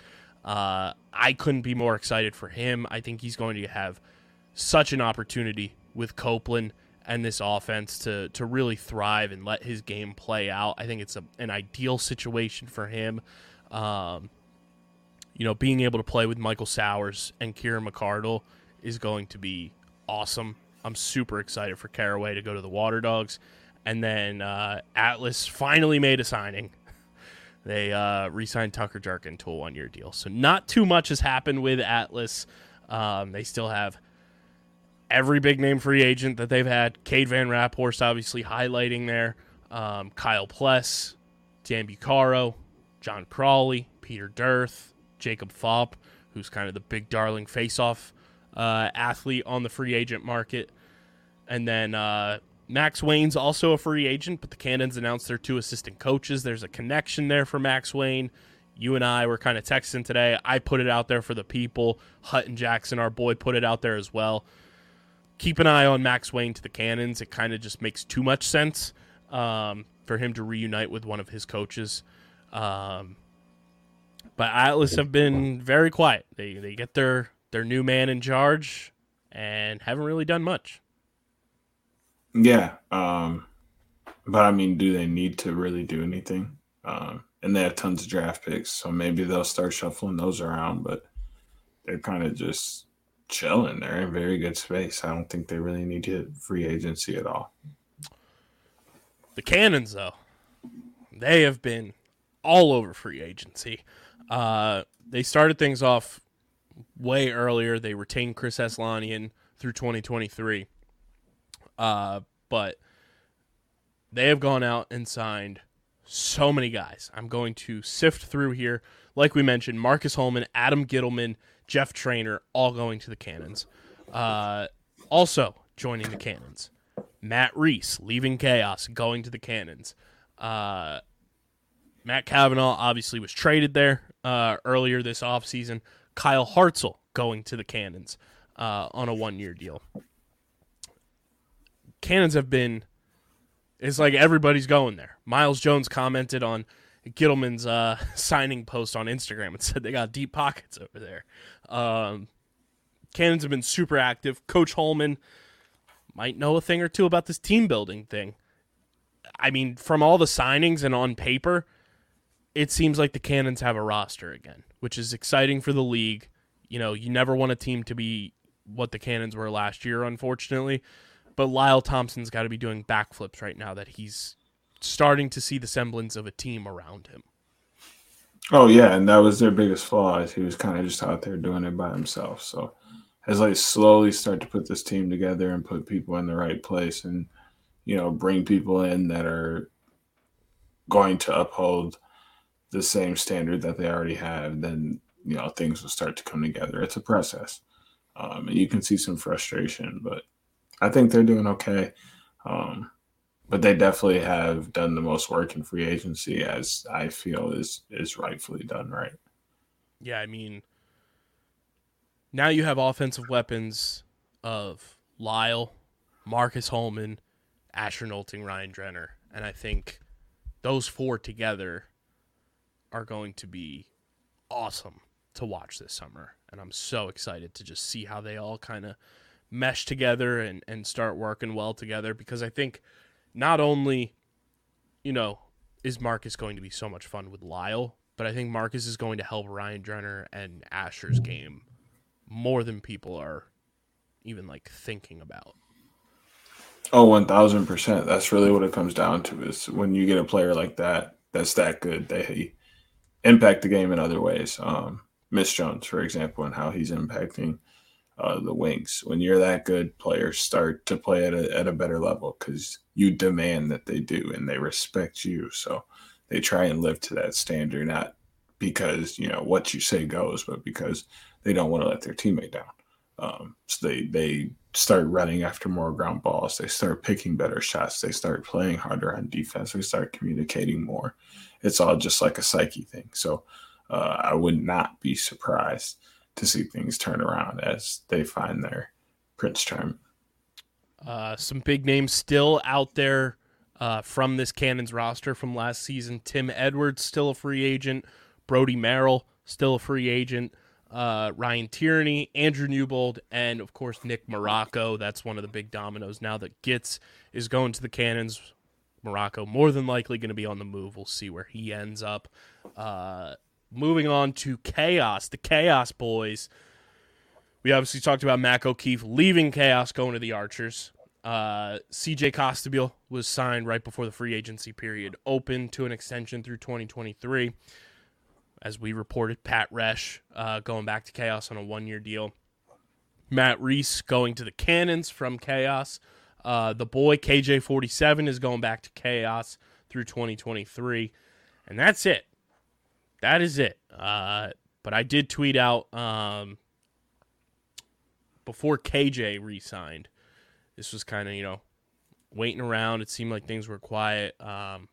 Uh, I couldn't be more excited for him. I think he's going to have such an opportunity with Copeland and this offense to to really thrive and let his game play out. I think it's a, an ideal situation for him. Um, you know, being able to play with Michael Sowers and Kieran McArdle is going to be awesome. I'm super excited for Caraway to go to the Water Dogs. And then uh, Atlas finally made a signing. They uh, re-signed Tucker Jarkin to a one-year deal. So not too much has happened with Atlas. Um, they still have every big-name free agent that they've had. Cade Van Raphorst obviously highlighting there. Um, Kyle Pless, Dan Bucaro, John Crawley, Peter Dirth, Jacob Fopp, who's kind of the big darling face-off uh, athlete on the free agent market. And then... Uh, Max Wayne's also a free agent, but the Cannons announced their two assistant coaches. There's a connection there for Max Wayne. You and I were kind of texting today. I put it out there for the people. Hutton Jackson, our boy, put it out there as well. Keep an eye on Max Wayne to the Cannons. It kind of just makes too much sense um, for him to reunite with one of his coaches. Um, but Atlas have been very quiet. They they get their, their new man in charge and haven't really done much. Yeah, um, but I mean, do they need to really do anything? Um, and they have tons of draft picks, so maybe they'll start shuffling those around, but they're kind of just chilling. They're in very good space. I don't think they really need to hit free agency at all. The Cannons, though, they have been all over free agency. Uh, they started things off way earlier. They retained Chris Aslanian through twenty twenty-three. Uh, but they have gone out and signed so many guys. I'm going to sift through here. Like we mentioned, Marcus Holman, Adam Gittleman, Jeff Trainer, all going to the Cannons. Uh, also joining the Cannons, Matt Reese, leaving Chaos, going to the Cannons. Uh, Matt Cavanaugh obviously was traded there uh, earlier this offseason. Kyle Hartzell going to the Cannons uh, on a one-year deal. Cannons have been... It's like everybody's going there. Miles Jones commented on Gittleman's uh, signing post on Instagram and said they got deep pockets over there. Um, Cannons have been super active. Coach Holman might know a thing or two about this team building thing. I mean, from all the signings and on paper, it seems like the Cannons have a roster again, which is exciting for the league. You know, you never want a team to be what the Cannons were last year, unfortunately. But Lyle Thompson's got to be doing backflips right now that he's starting to see the semblance of a team around him. Oh, yeah, and that was their biggest flaw is he was kind of just out there doing it by himself. So as they slowly start to put this team together and put people in the right place and, you know, bring people in that are going to uphold the same standard that they already have, then, you know, things will start to come together. It's a process. Um, and you can see some frustration, but I think they're doing okay, um, but they definitely have done the most work in free agency, as I feel is is rightfully done right. Yeah, I mean, now you have offensive weapons of Lyle, Marcus Holman, Asher Nolting, Ryan Drenner, and I think those four together are going to be awesome to watch this summer, and I'm so excited to just see how they all kind of mesh together and, and start working well together, because I think not only, you know, is Marcus going to be so much fun with Lyle, but I think Marcus is going to help Ryan Drenner and Asher's game more than people are even like thinking about. Oh, one thousand percent. That's really what it comes down to, is when you get a player like that, that's that good, they impact the game in other ways. Um, Mitch Jones, for example, and how he's impacting Uh, the Wings. When you're that good, players start to play at a, at a better level because you demand that they do and they respect you. So they try and live to that standard, not because, you know, what you say goes, but because they don't want to let their teammate down. Um, so they, they start running after more ground balls. They start picking better shots. They start playing harder on defense. They start communicating more. It's all just like a psyche thing. So uh, I would not be surprised to see things turn around as they find their Prince Charm. Uh, some big names still out there uh, from this Cannons roster from last season. Tim Edwards, still a free agent. Brody Merrill, still a free agent. Uh, Ryan Tierney, Andrew Newbold, and, of course, Nick Morocco. That's one of the big dominoes now that Gitz is going to the Cannons. Morocco more than likely going to be on the move. We'll see where he ends up. Uh Moving on to Chaos, the Chaos boys. We obviously talked about Mac O'Keefe leaving Chaos, going to the Archers. Uh, C J Costabile was signed right before the free agency period opened to an extension through twenty twenty-three. As we reported, Pat Resch uh, going back to Chaos on a one-year deal. Matt Reese going to the Cannons from Chaos. Uh, the boy, K J forty-seven, is going back to Chaos through twenty twenty-three. And that's it. That is it. Uh, but I did tweet out um, before K J re-signed. This was kind of, you know, waiting around. It seemed like things were quiet. Um,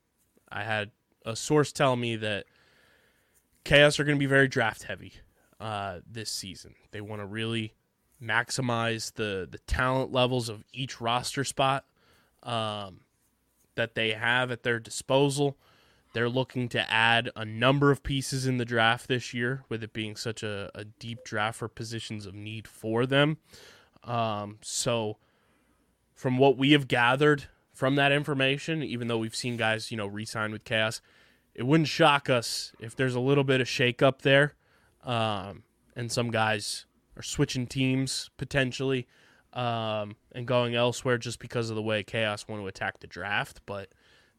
I had a source tell me that Chaos are going to be very draft heavy uh, this season. They want to really maximize the, the talent levels of each roster spot um, that they have at their disposal. They're looking to add a number of pieces in the draft this year, with it being such a, a deep draft for positions of need for them. Um, so from what we have gathered from that information, even though we've seen guys, you know, re-sign with Chaos, it wouldn't shock us if there's a little bit of shakeup there. Um, and some guys are switching teams potentially um, and going elsewhere just because of the way Chaos want to attack the draft. But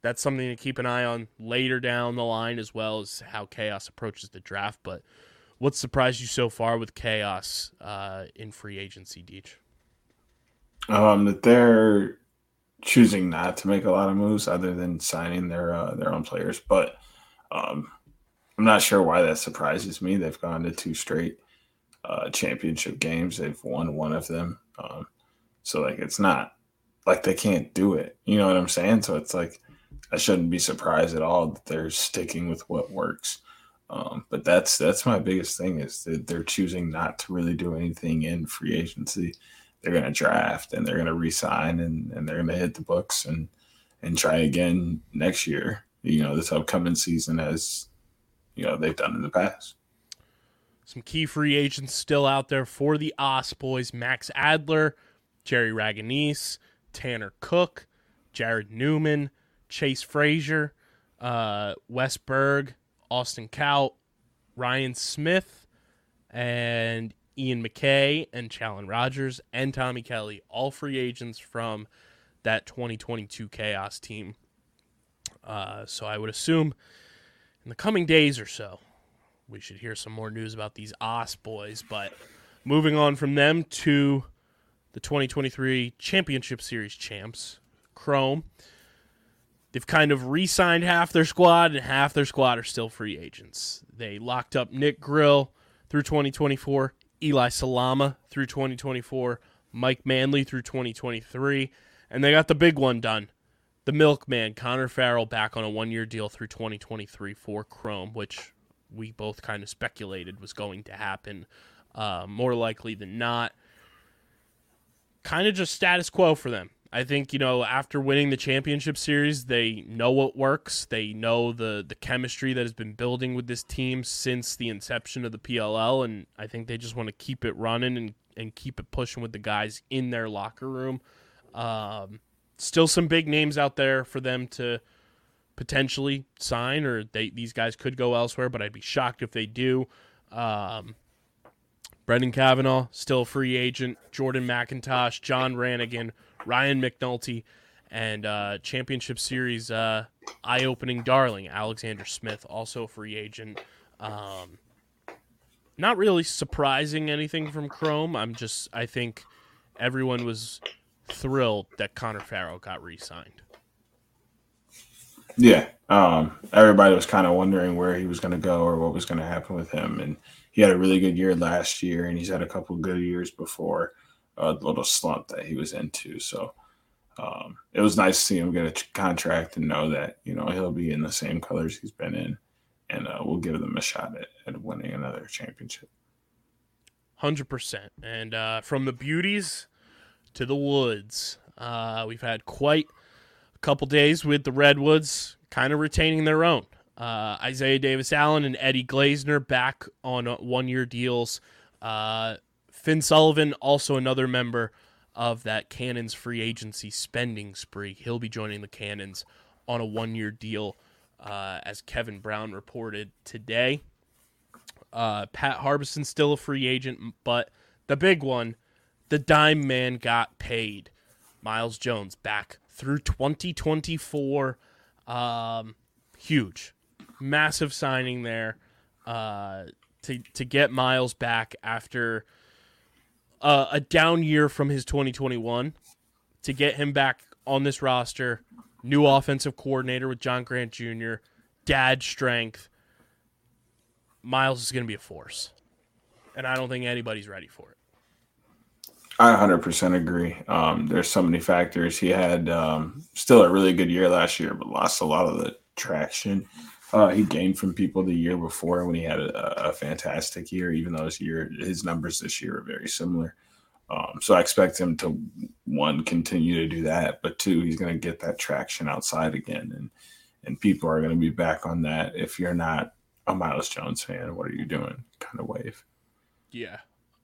that's something to keep an eye on later down the line, as well as how Chaos approaches the draft. But what surprised you so far with Chaos uh, in free agency, Deech? Um, that they're choosing not to make a lot of moves other than signing their uh, their own players. But um, I'm not sure why that surprises me. They've gone to two straight uh, championship games. They've won one of them. Um, so, like, it's not like they can't do it. You know what I'm saying? So it's like, I shouldn't be surprised at all that they're sticking with what works. Um, but that's that's my biggest thing, is that they're choosing not to really do anything in free agency. They're going to draft and they're going to re-sign and, and they're going to hit the books and, and try again next year. You know, this upcoming season, as you know, they've done in the past. Some key free agents still out there for the Ospreys: Max Adler, Jerry Raganese, Tanner Cook, Jared Newman, Chase Frazier, uh, Wes Berg, Austin Cout, Ryan Smith, and Ian McKay, and Challen Rogers, and Tommy Kelly, all free agents from that twenty twenty-two Chaos team. Uh, so I would assume in the coming days or so, we should hear some more news about these Ospreys. But moving on from them to the twenty twenty-three Championship Series champs, Chrome. They've kind of re-signed half their squad, and half their squad are still free agents. They locked up Nick Grill through twenty twenty-four, Eli Salama through twenty twenty-four, Mike Manley through twenty twenty-three, and they got the big one done. The Milkman, Connor Farrell, back on a one-year deal through twenty twenty-three for Chrome, which we both kind of speculated was going to happen, uh, more likely than not. Kind of just status quo for them. I think, you know, after winning the championship series, they know what works. They know the the chemistry that has been building with this team since the inception of the P L L, and I think they just want to keep it running and, and keep it pushing with the guys in their locker room. Um, still some big names out there for them to potentially sign, or they, these guys could go elsewhere, but I'd be shocked if they do. Um, Brendan Cavanaugh, still a free agent. Jordan McIntosh, John Rannigan, Ryan McNulty, and uh, Championship Series uh, eye-opening darling, Alexander Smith, also a free agent. Um, not really surprising anything from Chrome. I'm just, I think everyone was thrilled that Connor Farrell got re-signed. Yeah. Um, everybody was kind of wondering where he was going to go or what was going to happen with him. And he had a really good year last year, and he's had a couple good years before. A little slump that he was into. So um, it was nice to see him get a contract and know that, you know, he'll be in the same colors he's been in, and uh, we'll give them a shot at, at winning another championship. one hundred percent. And uh, from the beauties to the woods, uh, we've had quite a couple days with the Redwoods kind of retaining their own. Uh, Isaiah Davis-Allen and Eddie Glazner back on one-year deals. Uh Finn Sullivan, also another member of that Cannons free agency spending spree. He'll be joining the Cannons on a one-year deal, uh, as Kevin Brown reported today. Uh, Pat Harbison, still a free agent, but the big one, the dime man got paid. Miles Jones back through twenty twenty-four. Um, huge. Massive signing there uh, to, to get Miles back after... Uh, a down year from his twenty twenty-one, to get him back on this roster. New offensive coordinator with John Grant Junior, dad strength. Miles is going to be a force, and I don't think anybody's ready for it. I one hundred percent agree. Um, there's so many factors. He had um, still a really good year last year, but lost a lot of the traction Uh, he gained from people the year before when he had a, a fantastic year, even though his year, his numbers this year are very similar. Um, so I expect him to, one, continue to do that, but two, he's going to get that traction outside again. And and people are going to be back on that. If you're not a Miles Jones fan, what are you doing? Kind of wave. Yeah.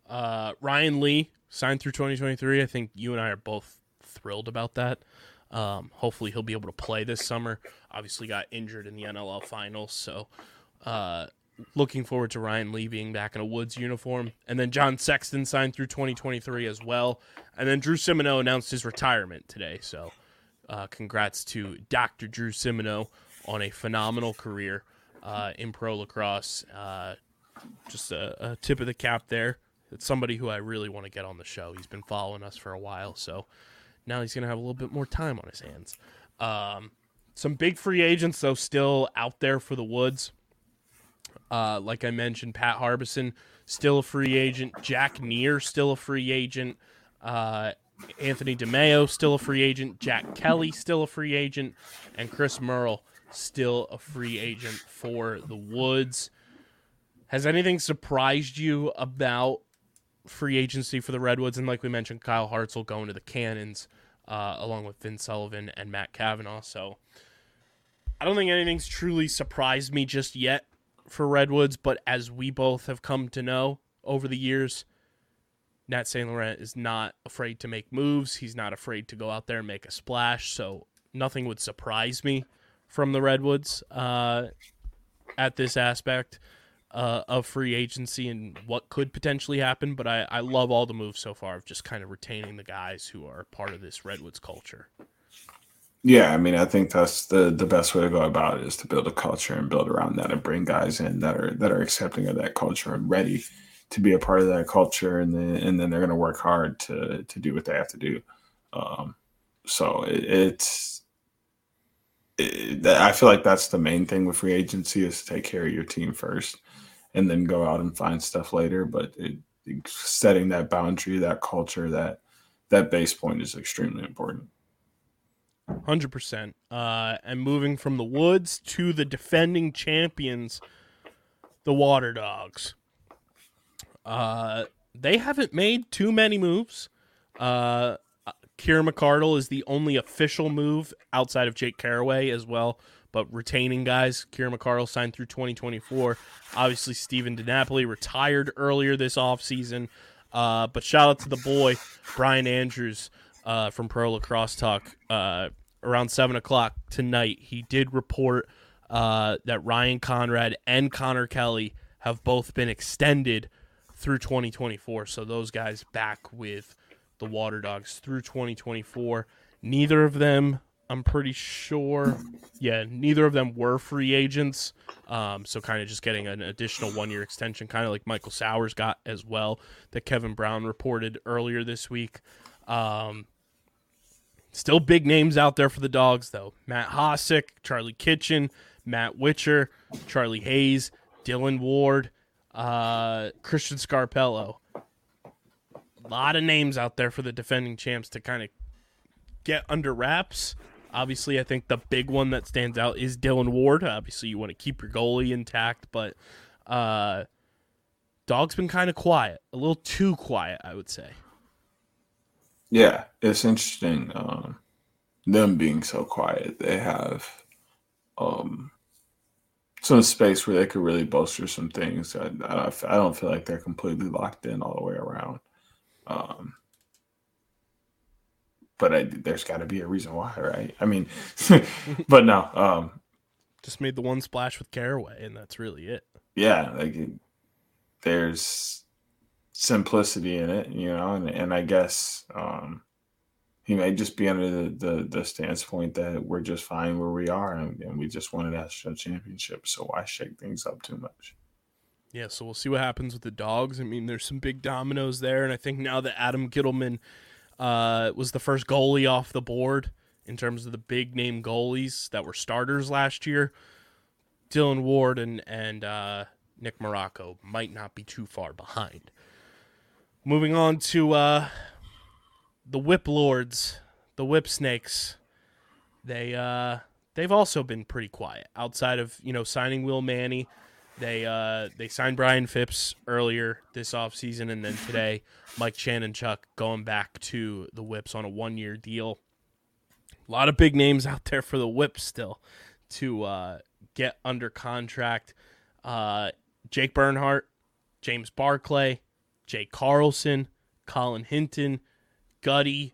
Uh, Ryan Lee signed through twenty twenty-three. I think you and I are both thrilled about that. Um, hopefully he'll be able to play this summer. Obviously got injured in the N L L finals, so uh, looking forward to Ryan Lee being back in a Woods uniform. And then John Sexton signed through twenty twenty-three as well. And then Drew Simino announced his retirement today, so uh, congrats to Doctor Drew Simino on a phenomenal career uh, in pro lacrosse. Uh, just a, a tip of the cap there. It's somebody who I really want to get on the show. He's been following us for a while, so... Now he's going to have a little bit more time on his hands. Um, some big free agents, though, still out there for the Woods. Uh, like I mentioned, Pat Harbison, still a free agent. Jack Neer, still a free agent. Uh, Anthony DeMeo, still a free agent. Jack Kelly, still a free agent. And Chris Merle, still a free agent for the Woods. Has anything surprised you about free agency for the Redwoods? And like we mentioned, Kyle Hartzell going to the Cannons, uh, along with Vin Sullivan and Matt Cavanaugh. So I don't think anything's truly surprised me just yet for Redwoods, but as we both have come to know over the years, Nat Saint Laurent is not afraid to make moves. He's not afraid to go out there and make a splash. So nothing would surprise me from the Redwoods uh, at this aspect uh, of free agency and what could potentially happen. But I, I love all the moves so far of just kind of retaining the guys who are part of this Redwoods culture. Yeah, I mean, I think that's the, the best way to go about it, is to build a culture and build around that and bring guys in that are that are accepting of that culture and ready to be a part of that culture, and then and then they're going to work hard to to do what they have to do. Um, so it, it's it, I feel like that's the main thing with free agency, is to take care of your team first and then go out and find stuff later. But it, setting that boundary, that culture, that that base point is extremely important. one hundred percent. Uh, and moving from the Woods to the defending champions, the Water Dogs. Uh, they haven't made too many moves. Uh, Kieran McArdle is the only official move outside of Jake Caraway as well, but retaining guys. Kieran McArdle signed through twenty twenty-four. Obviously, Stephen DiNapoli retired earlier this offseason. Uh, but shout out to the boy, Brian Andrews, uh, from Pro Lacrosse Talk. Uh, around seven o'clock tonight, he did report uh, that Ryan Conrad and Connor Kelly have both been extended through twenty twenty-four. So those guys back with the Water Dogs through twenty twenty-four. Neither of them, I'm pretty sure, yeah, neither of them were free agents. Um, so kind of just getting an additional one-year extension, kind of like Michael Sowers got as well, that Kevin Brown reported earlier this week. Um, still big names out there for the Dogs, though. Matt Hossack, Charlie Kitchen, Matt Witcher, Charlie Hayes, Dylan Ward, uh, Christian Scarpello. A lot of names out there for the defending champs to kind of get under wraps. Obviously, I think the big one that stands out is Dylan Ward. Obviously, you want to keep your goalie intact, but uh, Dogs been kind of quiet. A little too quiet, I would say. Yeah, it's interesting, um, them being so quiet. They have um, some space where they could really bolster some things. I, I, I don't feel like they're completely locked in all the way around. Um, but I, there's got to be a reason why, right? I mean, but no. Um, Just made the one splash with Caraway, and that's really it. Yeah, like it, there's simplicity in it, you know, and, and I guess um, he may just be under the, the, the stance point that we're just fine where we are, and, and we just won an national championship, so why shake things up too much? Yeah, so we'll see what happens with the Dogs. I mean, there's some big dominoes there, and I think now that Adam Gittleman uh, was the first goalie off the board in terms of the big-name goalies that were starters last year, Dylan Ward and, and uh, Nick Morocco might not be too far behind. Moving on to uh, the Whip Lords, the Whip Snakes. They uh, they've also been pretty quiet outside of, you know, signing Will Manny. They uh, they signed Brian Phipps earlier this offseason, and then today Mike Chan-Chuck going back to the Whips on a one-year deal. A lot of big names out there for the Whips still to uh, get under contract. Uh, Jake Bernhardt, James Barclay, Jay Carlson, Colin Hinton, Gutty,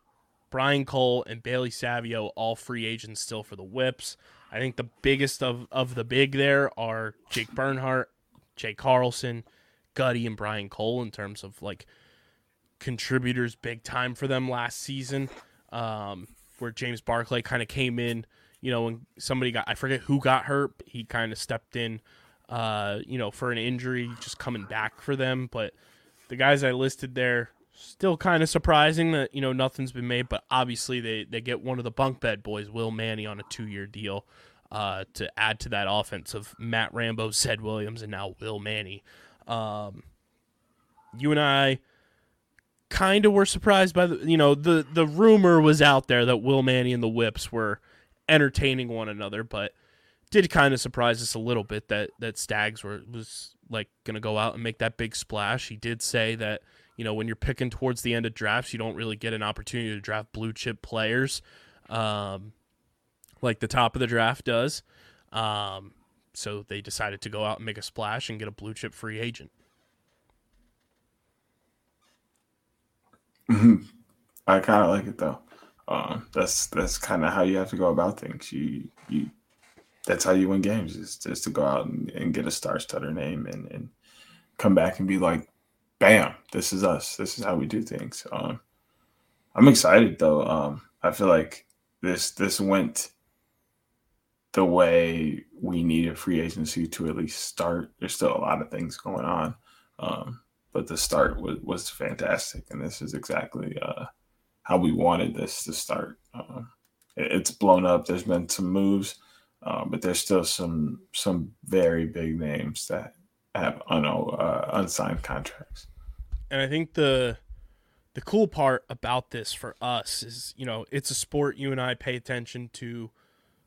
Brian Cole, and Bailey Savio, all free agents still for the Whips. I think the biggest of, of the big there are Jake Bernhardt, Jay Carlson, Gutty, and Brian Cole in terms of like contributors big time for them last season, um, where James Barclay kind of came in, you know, when somebody got, I forget who got hurt, he kind of stepped in, uh, you know, for an injury, just coming back for them, but the guys I listed there, still kind of surprising that, you know, nothing's been made, but obviously they, they get one of the bunk bed boys, Will Manny, on a two-year deal uh, to add to that offense of Matt Rambo, Zed Williams, and now Will Manny. Um, you and I kind of were surprised by the, you know, the, the rumor was out there that Will Manny and the Whips were entertaining one another, but did kind of surprise us a little bit that, that Stags were, was like going to go out and make that big splash. He did say that, you know, when you're picking towards the end of drafts, you don't really get an opportunity to draft blue chip players, um, like the top of the draft does. Um, so they decided to go out and make a splash and get a blue chip free agent. I kind of like it though. Um, that's that's kind of how you have to go about things. You you, that's how you win games. Is just to go out and, and get a star-studded name and, and come back and be like, bam, this is us. This is how we do things. Um, I'm excited though. Um, I feel like this this went the way we needed free agency to at least start. There's still a lot of things going on. Um, But the start was, was fantastic, and this is exactly uh, how we wanted this to start. Uh, it, it's blown up. There's been some moves, uh, but there's still some some very big names that have un- uh, unsigned contracts. And I think the the cool part about this for us is, you know, it's a sport you and I pay attention to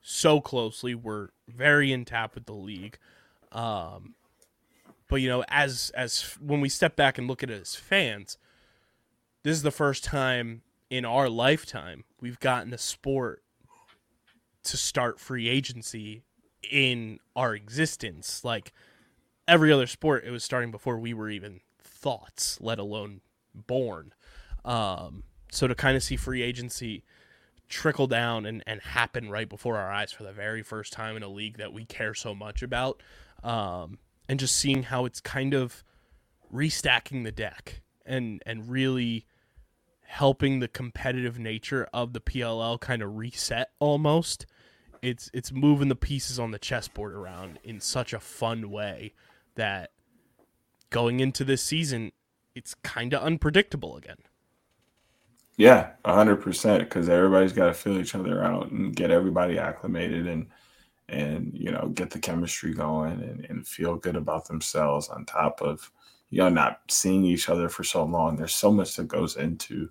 so closely. We're very in tap with the league. Um But, you know, as as when we step back and look at it as fans, this is the first time in our lifetime we've gotten a sport to start free agency in our existence. Like every other sport, it was starting before we were even thoughts, let alone born. Um, so to kind of see free agency trickle down and, and happen right before our eyes for the very first time in a league that we care so much about, um, and just seeing how it's kind of restacking the deck and, and really helping the competitive nature of the P L L kind of reset almost. It's it's moving the pieces on the chessboard around in such a fun way that going into this season, it's kind of unpredictable again. Yeah, one hundred percent, because everybody's got to feel each other out and get everybody acclimated and and, you know, get the chemistry going and, and feel good about themselves on top of, you know, not seeing each other for so long. There's so much that goes into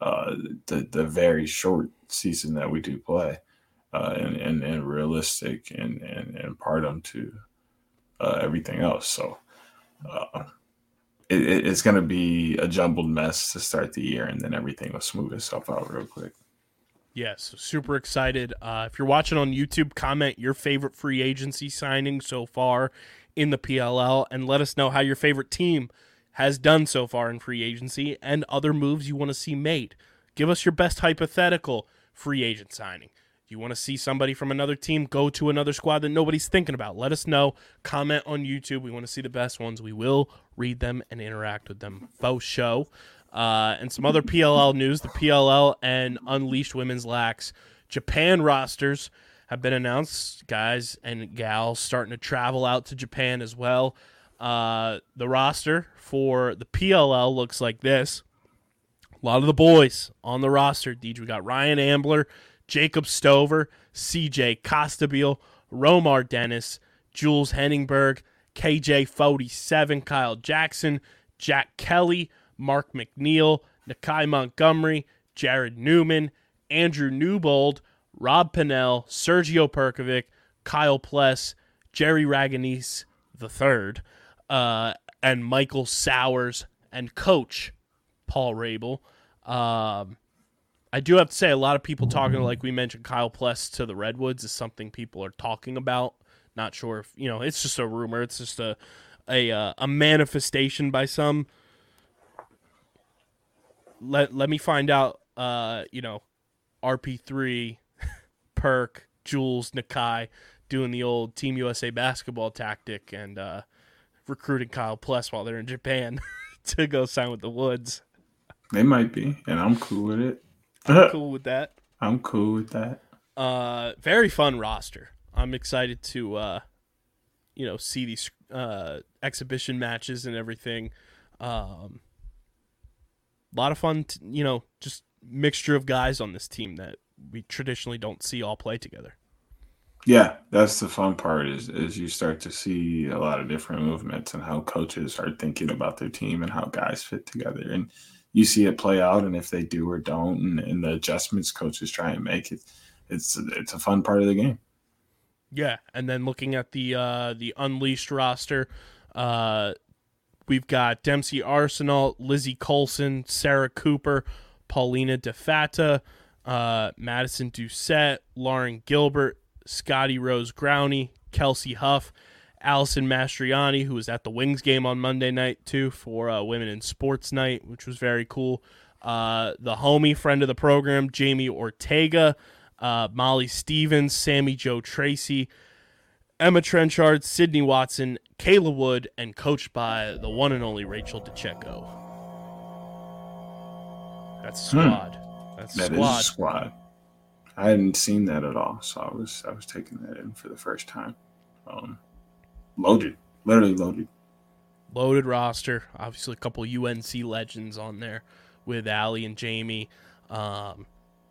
uh, the the very short season that we do play uh, and, and, and realistic and, and, and pardon to uh, everything else. So uh, it, it's going to be a jumbled mess to start the year, and then everything will smooth itself out real quick. Yes, yeah, so super excited. Uh, if you're watching on YouTube, comment your favorite free agency signing so far in the P L L, and let us know how your favorite team has done so far in free agency and other moves you want to see made. Give us your best hypothetical free agent signing. Do you want to see somebody from another team go to another squad that nobody's thinking about? Let us know. Comment on YouTube. We want to see the best ones. We will read them and interact with them. Faux show. Uh, and some other P L L news, the P L L and Unleashed Women's Lax Japan rosters have been announced. Guys and gals starting to travel out to Japan as well. Uh, the roster for the P L L looks like this. A lot of the boys on the roster, Deej, we got Ryan Ambler, Jacob Stover, C J Costabile, Romar Dennis, Jules Henningberg, K J forty-seven, Kyle Jackson, Jack Kelly, Mark McNeil, Nakai Montgomery, Jared Newman, Andrew Newbold, Rob Pinnell, Sergio Perkovic, Kyle Pless, Jerry Raganese the third, uh, and Michael Sowers, and coach Paul Rabel. Um, I do have to say, a lot of people talking, like we mentioned, Kyle Pless to the Redwoods is something people are talking about. Not sure if, you know, it's just a rumor. It's just a a, uh, a manifestation by some. Let let me find out, uh, you know, R P three, Perk, Jules, Nakai, doing the old Team U S A basketball tactic and uh, recruiting Kyle Pless while they're in Japan to go sign with the Woods. They might be, and I'm cool with it. I'm cool with that. I'm cool with that. Uh, very fun roster. I'm excited to, uh, you know, see these uh, exhibition matches and everything. Um A lot of fun, t- you know, just mixture of guys on this team that we traditionally don't see all play together. Yeah, that's the fun part is, is you start to see a lot of different movements and how coaches are thinking about their team and how guys fit together. And you see it play out, and if they do or don't, and, and the adjustments coaches try and make, it, it's it's a fun part of the game. Yeah, and then looking at the uh, the Unleashed roster, uh, we've got Dempsey Arsenal, Lizzie Colson, Sarah Cooper, Paulina DeFatta, uh, Madison Doucette, Lauren Gilbert, Scotty Rose Growney, Kelsey Huff, Allison Mastriani, who was at the Wings game on Monday night, too, for uh, Women in Sports Night, which was very cool. Uh, the homie, friend of the program, Jamie Ortega, uh, Molly Stevens, Sammy Joe Tracy, Emma Trenchard, Sydney Watson, Kayla Wood, and coached by the one and only Rachel DiCecco. That's squad. Hmm. That's that squad. Is squad. I hadn't seen that at all, so I was I was taking that in for the first time. Um, Loaded, literally loaded. Loaded roster. Obviously, a couple U N C legends on there with Allie and Jamie. Um,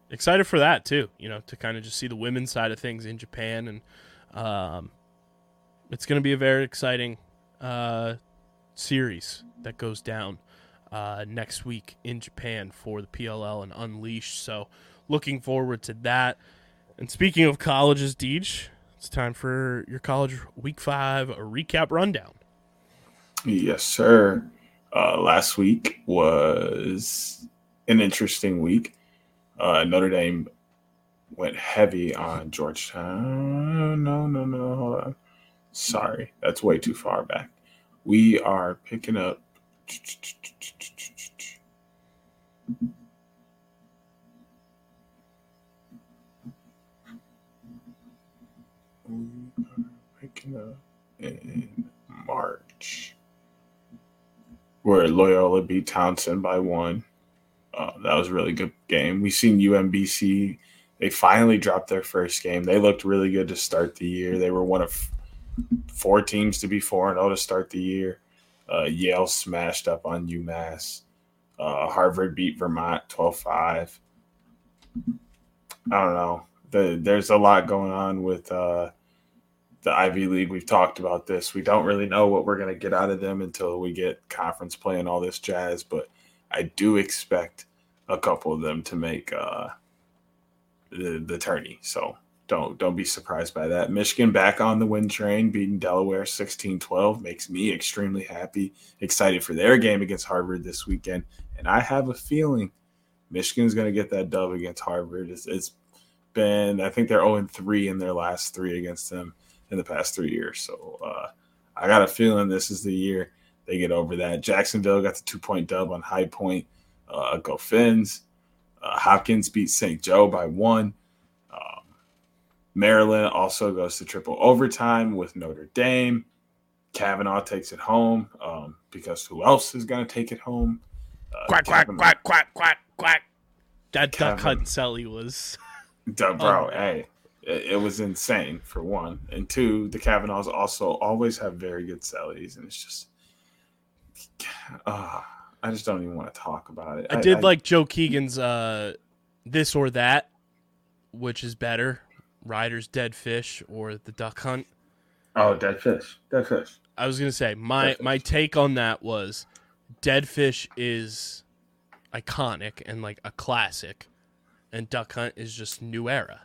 excited for that too. You know, to kind of just see the women's side of things in Japan, and um, it's going to be a very exciting uh, series that goes down uh, next week in Japan for the P L L and Unleashed. So, looking forward to that. And speaking of colleges, Deej, it's time for your college week five recap rundown. Yes, sir. Uh, last week was an interesting week. Uh, Notre Dame went heavy on Georgetown. No, no, no. Hold on. Sorry, that's way too far back. We are picking up. We are picking up in March, where Loyola beat Townsend by one. Uh, that was a really good game. We've seen U M B C. They finally dropped their first game. They looked really good to start the year. They were one of four teams to be four and oh to start the year. Uh, Yale smashed up on UMass. Uh, Harvard beat Vermont twelve five. I don't know. The, there's a lot going on with uh, the Ivy League. We've talked about this. We don't really know what we're going to get out of them until we get conference play and all this jazz, but I do expect a couple of them to make uh, the, the tourney. So don't don't be surprised by that. Michigan back on the win train, beating Delaware sixteen twelve. Makes me extremely happy, excited for their game against Harvard this weekend. And I have a feeling Michigan's going to get that dub against Harvard. It's, it's been, I think they're oh and three in their last three against them in the past three years. So uh, I got a feeling this is the year they get over that. Jacksonville got the two-point dub on High Point. Uh, go Fins. Uh, Hopkins beats Saint Joe by one. Um, Maryland also goes to triple overtime with Notre Dame. Kavanaugh takes it home um, because who else is going to take it home? Uh, quack, quack, quack, quack, quack, quack. That Duck Hunt Selly was... Duh, bro, um, hey, it, it was insane, for one. And two, the Kavanaughs also always have very good sellies, and it's just uh, I just don't even want to talk about it. I, I did I, like Joe Keegan's uh, This or That, which is better, Ryder's Dead Fish or the Duck Hunt. Oh, Dead Fish. Dead Fish. I was going to say, my, my take on that was Dead Fish is iconic and like a classic. And Duck Hunt is just new era.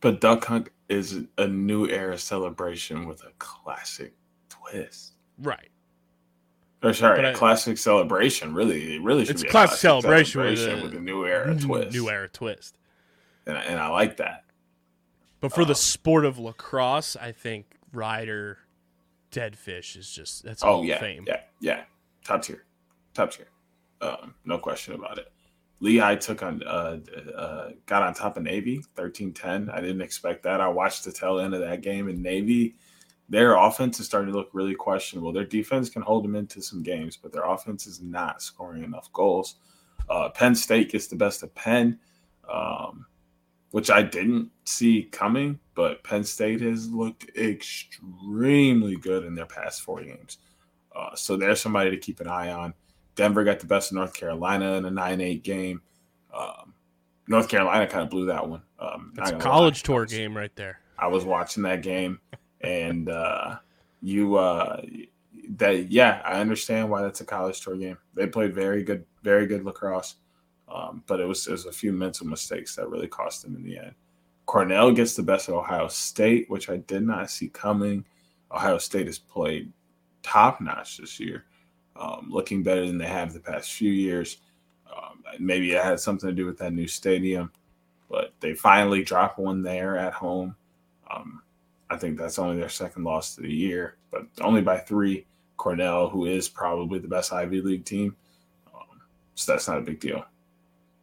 But Duck Hunt is a new era celebration with a classic twist. Right. Or sorry, but a I, classic celebration. Really, it really should it's be a classic celebration, celebration with, a, with a new era twist. New era twist. And I, and I like that. But for um, the sport of lacrosse, I think Ryder Dead Fish is just, that's all oh, yeah, fame. Yeah, yeah. Top tier. Top tier. Um, no question about it. Lehigh took on, uh, uh, got on top of Navy, thirteen ten. I didn't expect that. I watched the tail end of that game, and Navy, their offense is starting to look really questionable. Their defense can hold them into some games, but their offense is not scoring enough goals. Uh, Penn State gets the best of Penn, um, which I didn't see coming, but Penn State has looked extremely good in their past four games. Uh, so there's somebody to keep an eye on. Denver got the best of North Carolina in a nine eight game. Um, North Carolina kind of blew that one. Um, That's a college lie. tour was, game right there. I was watching that game, and uh, you uh, – that, yeah, I understand why that's a college tour game. They played very good, very good lacrosse, um, but it was, it was a few mental mistakes that really cost them in the end. Cornell gets the best of Ohio State, which I did not see coming. Ohio State has played top-notch this year, um, looking better than they have the past few years. Um, maybe it had something to do with that new stadium, but they finally dropped one there at home. Um, I think that's only their second loss of the year, but only by three. Cornell, who is probably the best Ivy League team, um, so that's not a big deal.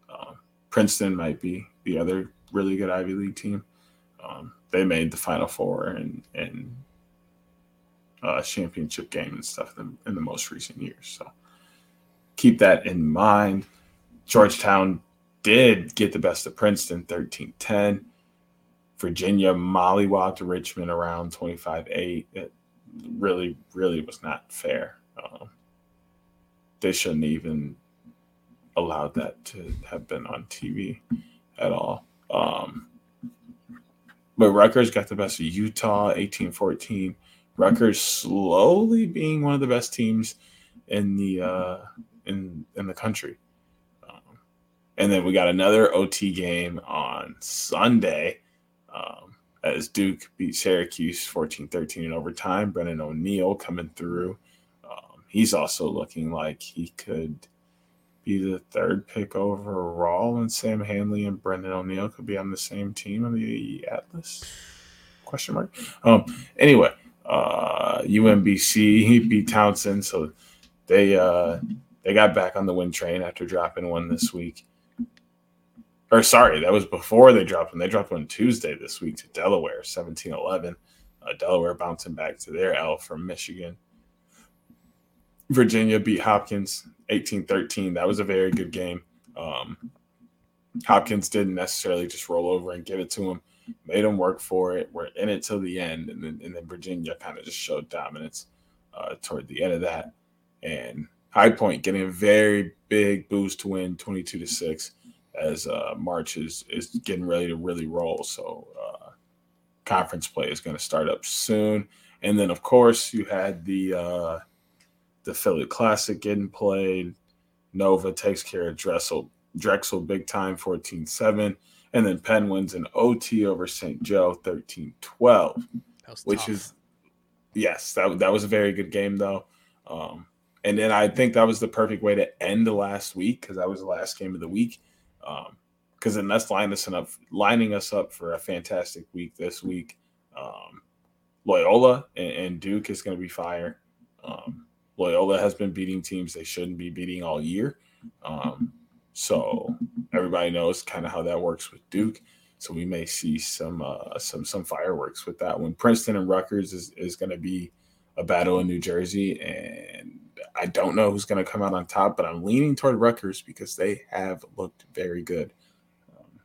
Um, Princeton might be the other really good Ivy League team. Um, they made the Final Four and and uh, championship game and stuff in, in the most recent years. So keep that in mind. Georgetown did get the best of Princeton, thirteen ten. Virginia mollywopped Richmond around twenty-five eight. It really, really was not fair. Um, they shouldn't even allowed that to have been on T V at all. Um, but Rutgers got the best of Utah, eighteen fourteen. Rutgers slowly being one of the best teams in the uh, in in the country. Um, and then we got another O T game on Sunday um, as Duke beat Syracuse fourteen thirteen in overtime. Brennan O'Neill coming through. Um, he's also looking like he could be the third pick overall, and Sam Hanley and Brendan O'Neill could be on the same team on the Atlas? Question mark. Um. Anyway, uh, U M B C beat Townsend, so they uh they got back on the win train after dropping one this week. Or sorry, that was before they dropped one. They dropped one Tuesday this week to Delaware, seventeen eleven. Uh, Delaware bouncing back to their L from Michigan. Virginia beat Hopkins eighteen thirteen. That was a very good game. Um, Hopkins didn't necessarily just roll over and give it to him. Made him work for it. We're in it till the end. And then, and then Virginia kind of just showed dominance uh, toward the end of that. And High Point getting a very big boost to win twenty-two to six as uh, March is, is getting ready to really roll. So uh, conference play is going to start up soon. And then, of course, you had the uh, – the Philly Classic getting played. Nova takes care of Drexel, Drexel big time, fourteen seven. And then Penn wins an O T over Saint Joe, thirteen twelve. Which tough. is, yes, that, that was a very good game, though. Um, and then I think that was the perfect way to end the last week because that was the last game of the week. Because um, then that's lining us, up, lining us up for a fantastic week this week. Um, Loyola and, and Duke is going to be fire. Um Loyola has been beating teams they shouldn't be beating all year. Um, so everybody knows kind of how that works with Duke. So we may see some uh, some some fireworks with that one. Princeton and Rutgers is, is going to be a battle in New Jersey. And I don't know who's going to come out on top, but I'm leaning toward Rutgers because they have looked very good. Um,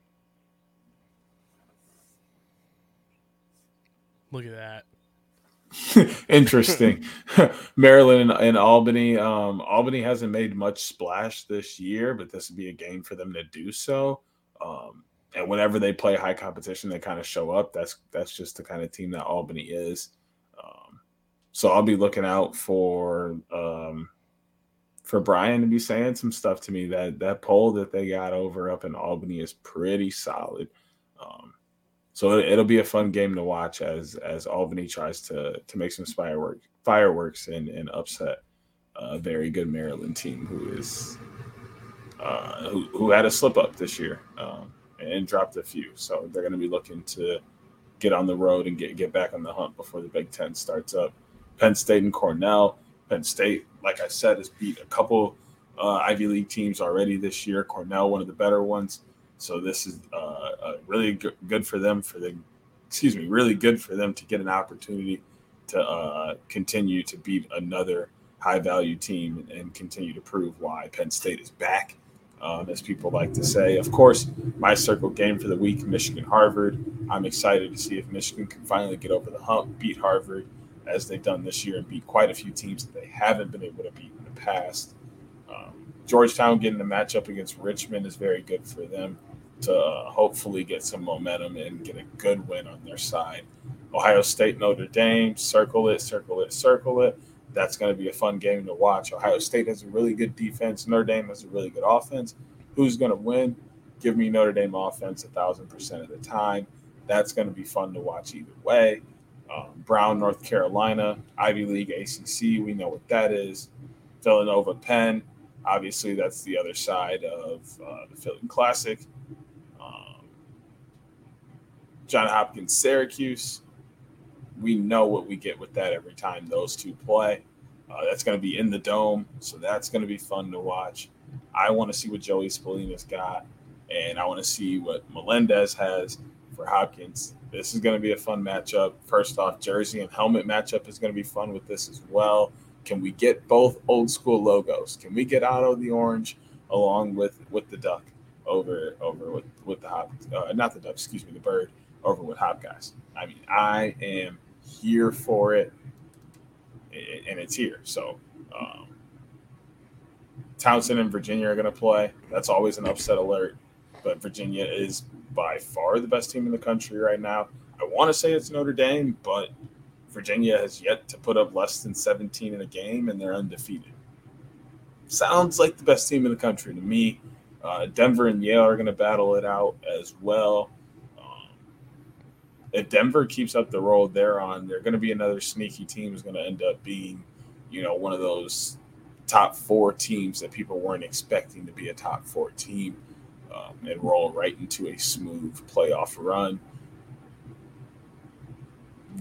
Look at that. Interesting. Maryland and, and Albany. Um, Albany hasn't made much splash this year, but this would be a game for them to do so. Um, and whenever they play high competition, they kind of show up. That's that's just the kind of team that Albany is. Um, so I'll be looking out for um, for Brian to be saying some stuff to me. That that poll that they got over up in Albany is pretty solid. Um, So it'll be a fun game to watch as as Albany tries to to make some firework, fireworks and, and upset a very good Maryland team who is uh, who, who had a slip up this year um, and dropped a few. So they're going to be looking to get on the road and get, get back on the hunt before the Big Ten starts up. Penn State and Cornell. Penn State, like I said, has beat a couple uh, Ivy League teams already this year. Cornell, one of the better ones. So this is uh, uh, really g- good for them for the, excuse me, really good for them to get an opportunity to uh, continue to beat another high-value team and continue to prove why Penn State is back, um, as people like to say. Of course, my circle game for the week, Michigan-Harvard. I'm excited to see if Michigan can finally get over the hump, beat Harvard as they've done this year and beat quite a few teams that they haven't been able to beat in the past. Um, Georgetown getting a matchup against Richmond is very good for them to uh, hopefully get some momentum and get a good win on their side. Ohio State, Notre Dame, circle it, circle it, circle it. that's going to be a fun game to watch. Ohio State has a really good defense. Notre Dame has a really good offense. Who's going to win? Give me Notre Dame offense a thousand percent of the time. That's going to be fun to watch either way. Um, Brown, North Carolina, Ivy League, A C C. We know what that is. Villanova, Penn. Obviously, that's the other side of uh, the Philly Classic. Um, John Hopkins, Syracuse. We know what we get with that every time those two play. Uh, that's going to be in the Dome, so that's going to be fun to watch. I want to see what Joey Spallina's got, and I want to see what Melendez has for Hopkins. This is going to be a fun matchup. First off, jersey and helmet matchup is going to be fun with this as well. Can we get both old school logos? Can we get Otto the Orange along with, with the Duck over over with, with the Hop? Uh, not the Duck, excuse me, the Bird over with Hop guys. I mean, I am here for it, and it's here. So um, Townsend and Virginia are going to play. That's always an upset alert, but Virginia is by far the best team in the country right now. I want to say it's Notre Dame, but Virginia has yet to put up less than seventeen in a game, and they're undefeated. Sounds like the best team in the country to me. Uh, Denver and Yale are going to battle it out as well. Um, if Denver keeps up the road they're on, they're going to be another sneaky team who's going to end up being, you know, one of those top four teams that people weren't expecting to be a top four team um, and roll right into a smooth playoff run.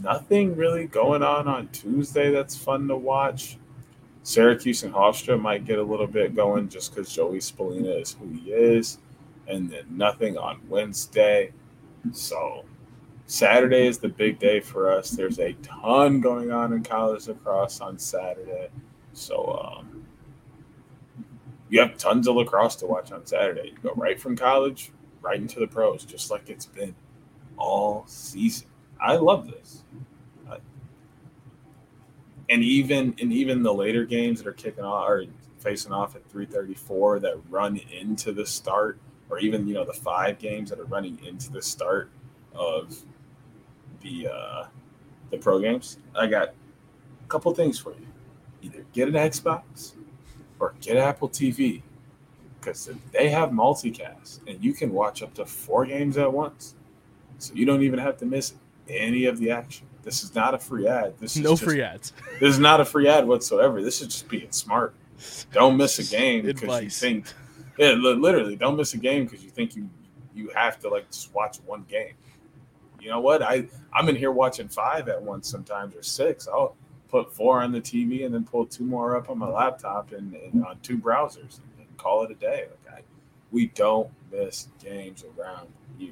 Nothing really going on on Tuesday that's fun to watch. Syracuse and Hofstra might get a little bit going just because Joey Spallina is who he is. And then nothing on Wednesday. So Saturday is the big day for us. There's a ton going on in college lacrosse on Saturday. So um, you have tons of lacrosse to watch on Saturday. You go right from college right into the pros, just like it's been all season. I love this. Uh, and even and even the later games that are kicking off or facing off at three thirty-four that run into the start, or even, you know, the five games that are running into the start of the uh, the pro games. I got a couple things for you. Either get an Xbox or get Apple T V, because they have multicast and you can watch up to four games at once. So you don't even have to miss it. Any of the action. This is not a free ad. This is no just, free ads. This is not a free ad whatsoever. This is just being smart. Don't miss a game because you think, yeah, literally, don't miss a game because you think you you have to like just watch one game. You know what? I I'm in here watching five at once sometimes, or six. I'll put four on the T V and then pull two more up on my laptop and, and on two browsers and, and call it a day. Like I, we don't miss games around here.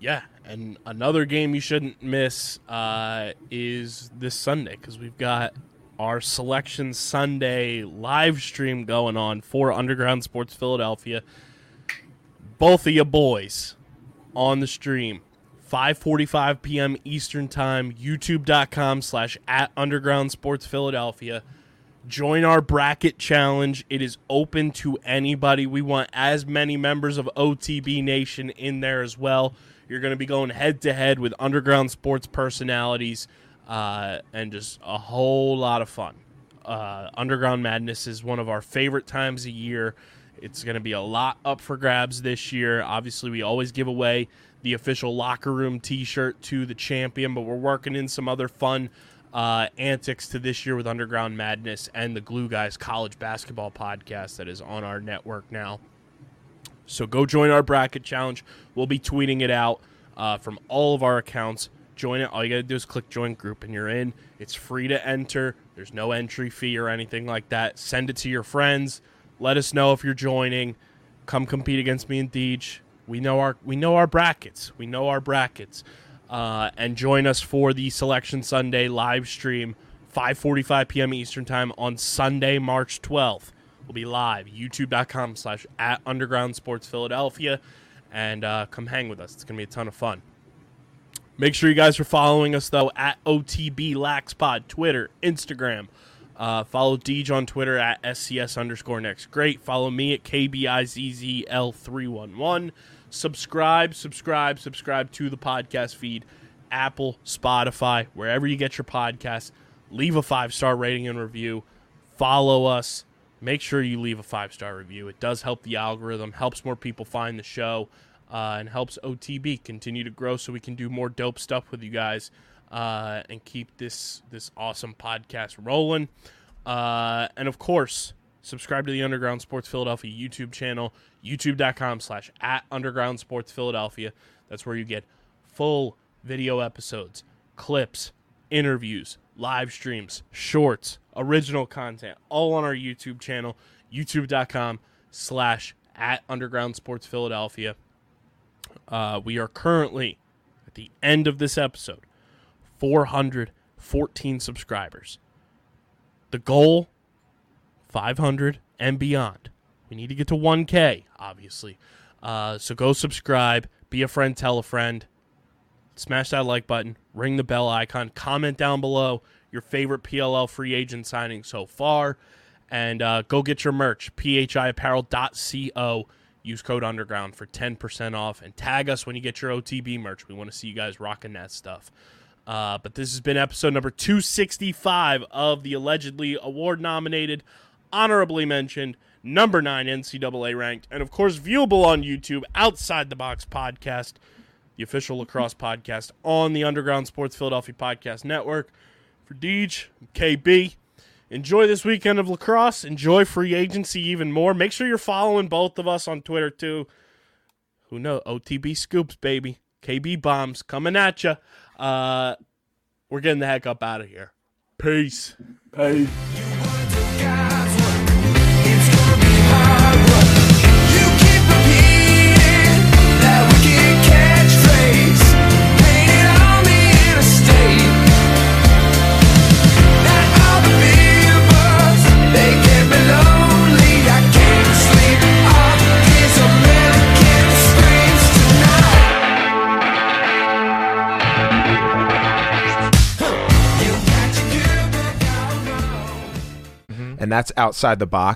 Yeah, and another game you shouldn't miss uh, is this Sunday, because we've got our Selection Sunday live stream going on for Underground Sports Philadelphia. Both of you boys on the stream, five forty-five p.m. Eastern Time, youtube.com slash at Underground Sports Philadelphia. Join our bracket challenge. It is open to anybody. We want as many members of O T B Nation in there as well. You're going to be going head-to-head with Underground Sports personalities uh, and just a whole lot of fun. Uh, Underground Madness is one of our favorite times a year. It's going to be a lot up for grabs this year. Obviously, we always give away the official locker room T-shirt to the champion, but we're working in some other fun uh, antics to this year with Underground Madness and the Glue Guys College Basketball Podcast that is on our network now. So go join our bracket challenge. We'll be tweeting it out uh, from all of our accounts. Join it. All you got to do is click join group and you're in. It's free to enter. There's no entry fee or anything like that. Send it to your friends. Let us know if you're joining. Come compete against me and Deej. We know our we know our brackets. We know our brackets. Uh, and join us for the Selection Sunday live stream, five forty-five p.m. Eastern Time on Sunday, March twelfth. We'll be live, youtube.com slash at Underground Sports Philadelphia, and uh, come hang with us. It's going to be a ton of fun. Make sure you guys are following us, though, at O T B LaxPod, Twitter, Instagram. Uh, follow Deej on Twitter at SCS underscore next great. Follow me at K B I Z Z L three one one. Subscribe, subscribe, subscribe to the podcast feed, Apple, Spotify, wherever you get your podcasts. leave a five-star rating and review. Follow us. Make sure you leave a five-star review. It does help the algorithm, helps more people find the show, uh, and helps O T B continue to grow so we can do more dope stuff with you guys uh, and keep this, this awesome podcast rolling. Uh, and, of course, subscribe to the Underground Sports Philadelphia YouTube channel, youtube.com slash at Underground Sports Philadelphia. That's where you get full video episodes, clips, interviews, live streams, shorts, original content, all on our YouTube channel, youtube.com slash at Underground Sports Philadelphia. Uh, we are currently, at the end of this episode, four hundred fourteen subscribers. The goal, five hundred and beyond. We need to get to one K, obviously. Uh, so go subscribe, be a friend, tell a friend. Smash that like button, ring the bell icon, comment down below your favorite P L L free agent signing so far, and uh, go get your merch, p h i apparel dot co. Use code underground for ten percent off, and tag us when you get your O T B merch. We want to see you guys rocking that stuff. Uh, but this has been episode number two sixty-five of the allegedly award-nominated, honorably mentioned, number nine N C double A ranked, and of course viewable on YouTube, Outside the Box podcast, the official lacrosse podcast on the Underground Sports Philadelphia Podcast Network. For Deej, K B, enjoy this weekend of lacrosse. Enjoy free agency even more. Make sure you're following both of us on Twitter, too. Who knows? O T B scoops, baby. K B bombs coming at you. Uh, we're getting the heck up out of here. Peace. Peace. And that's Outside the Box.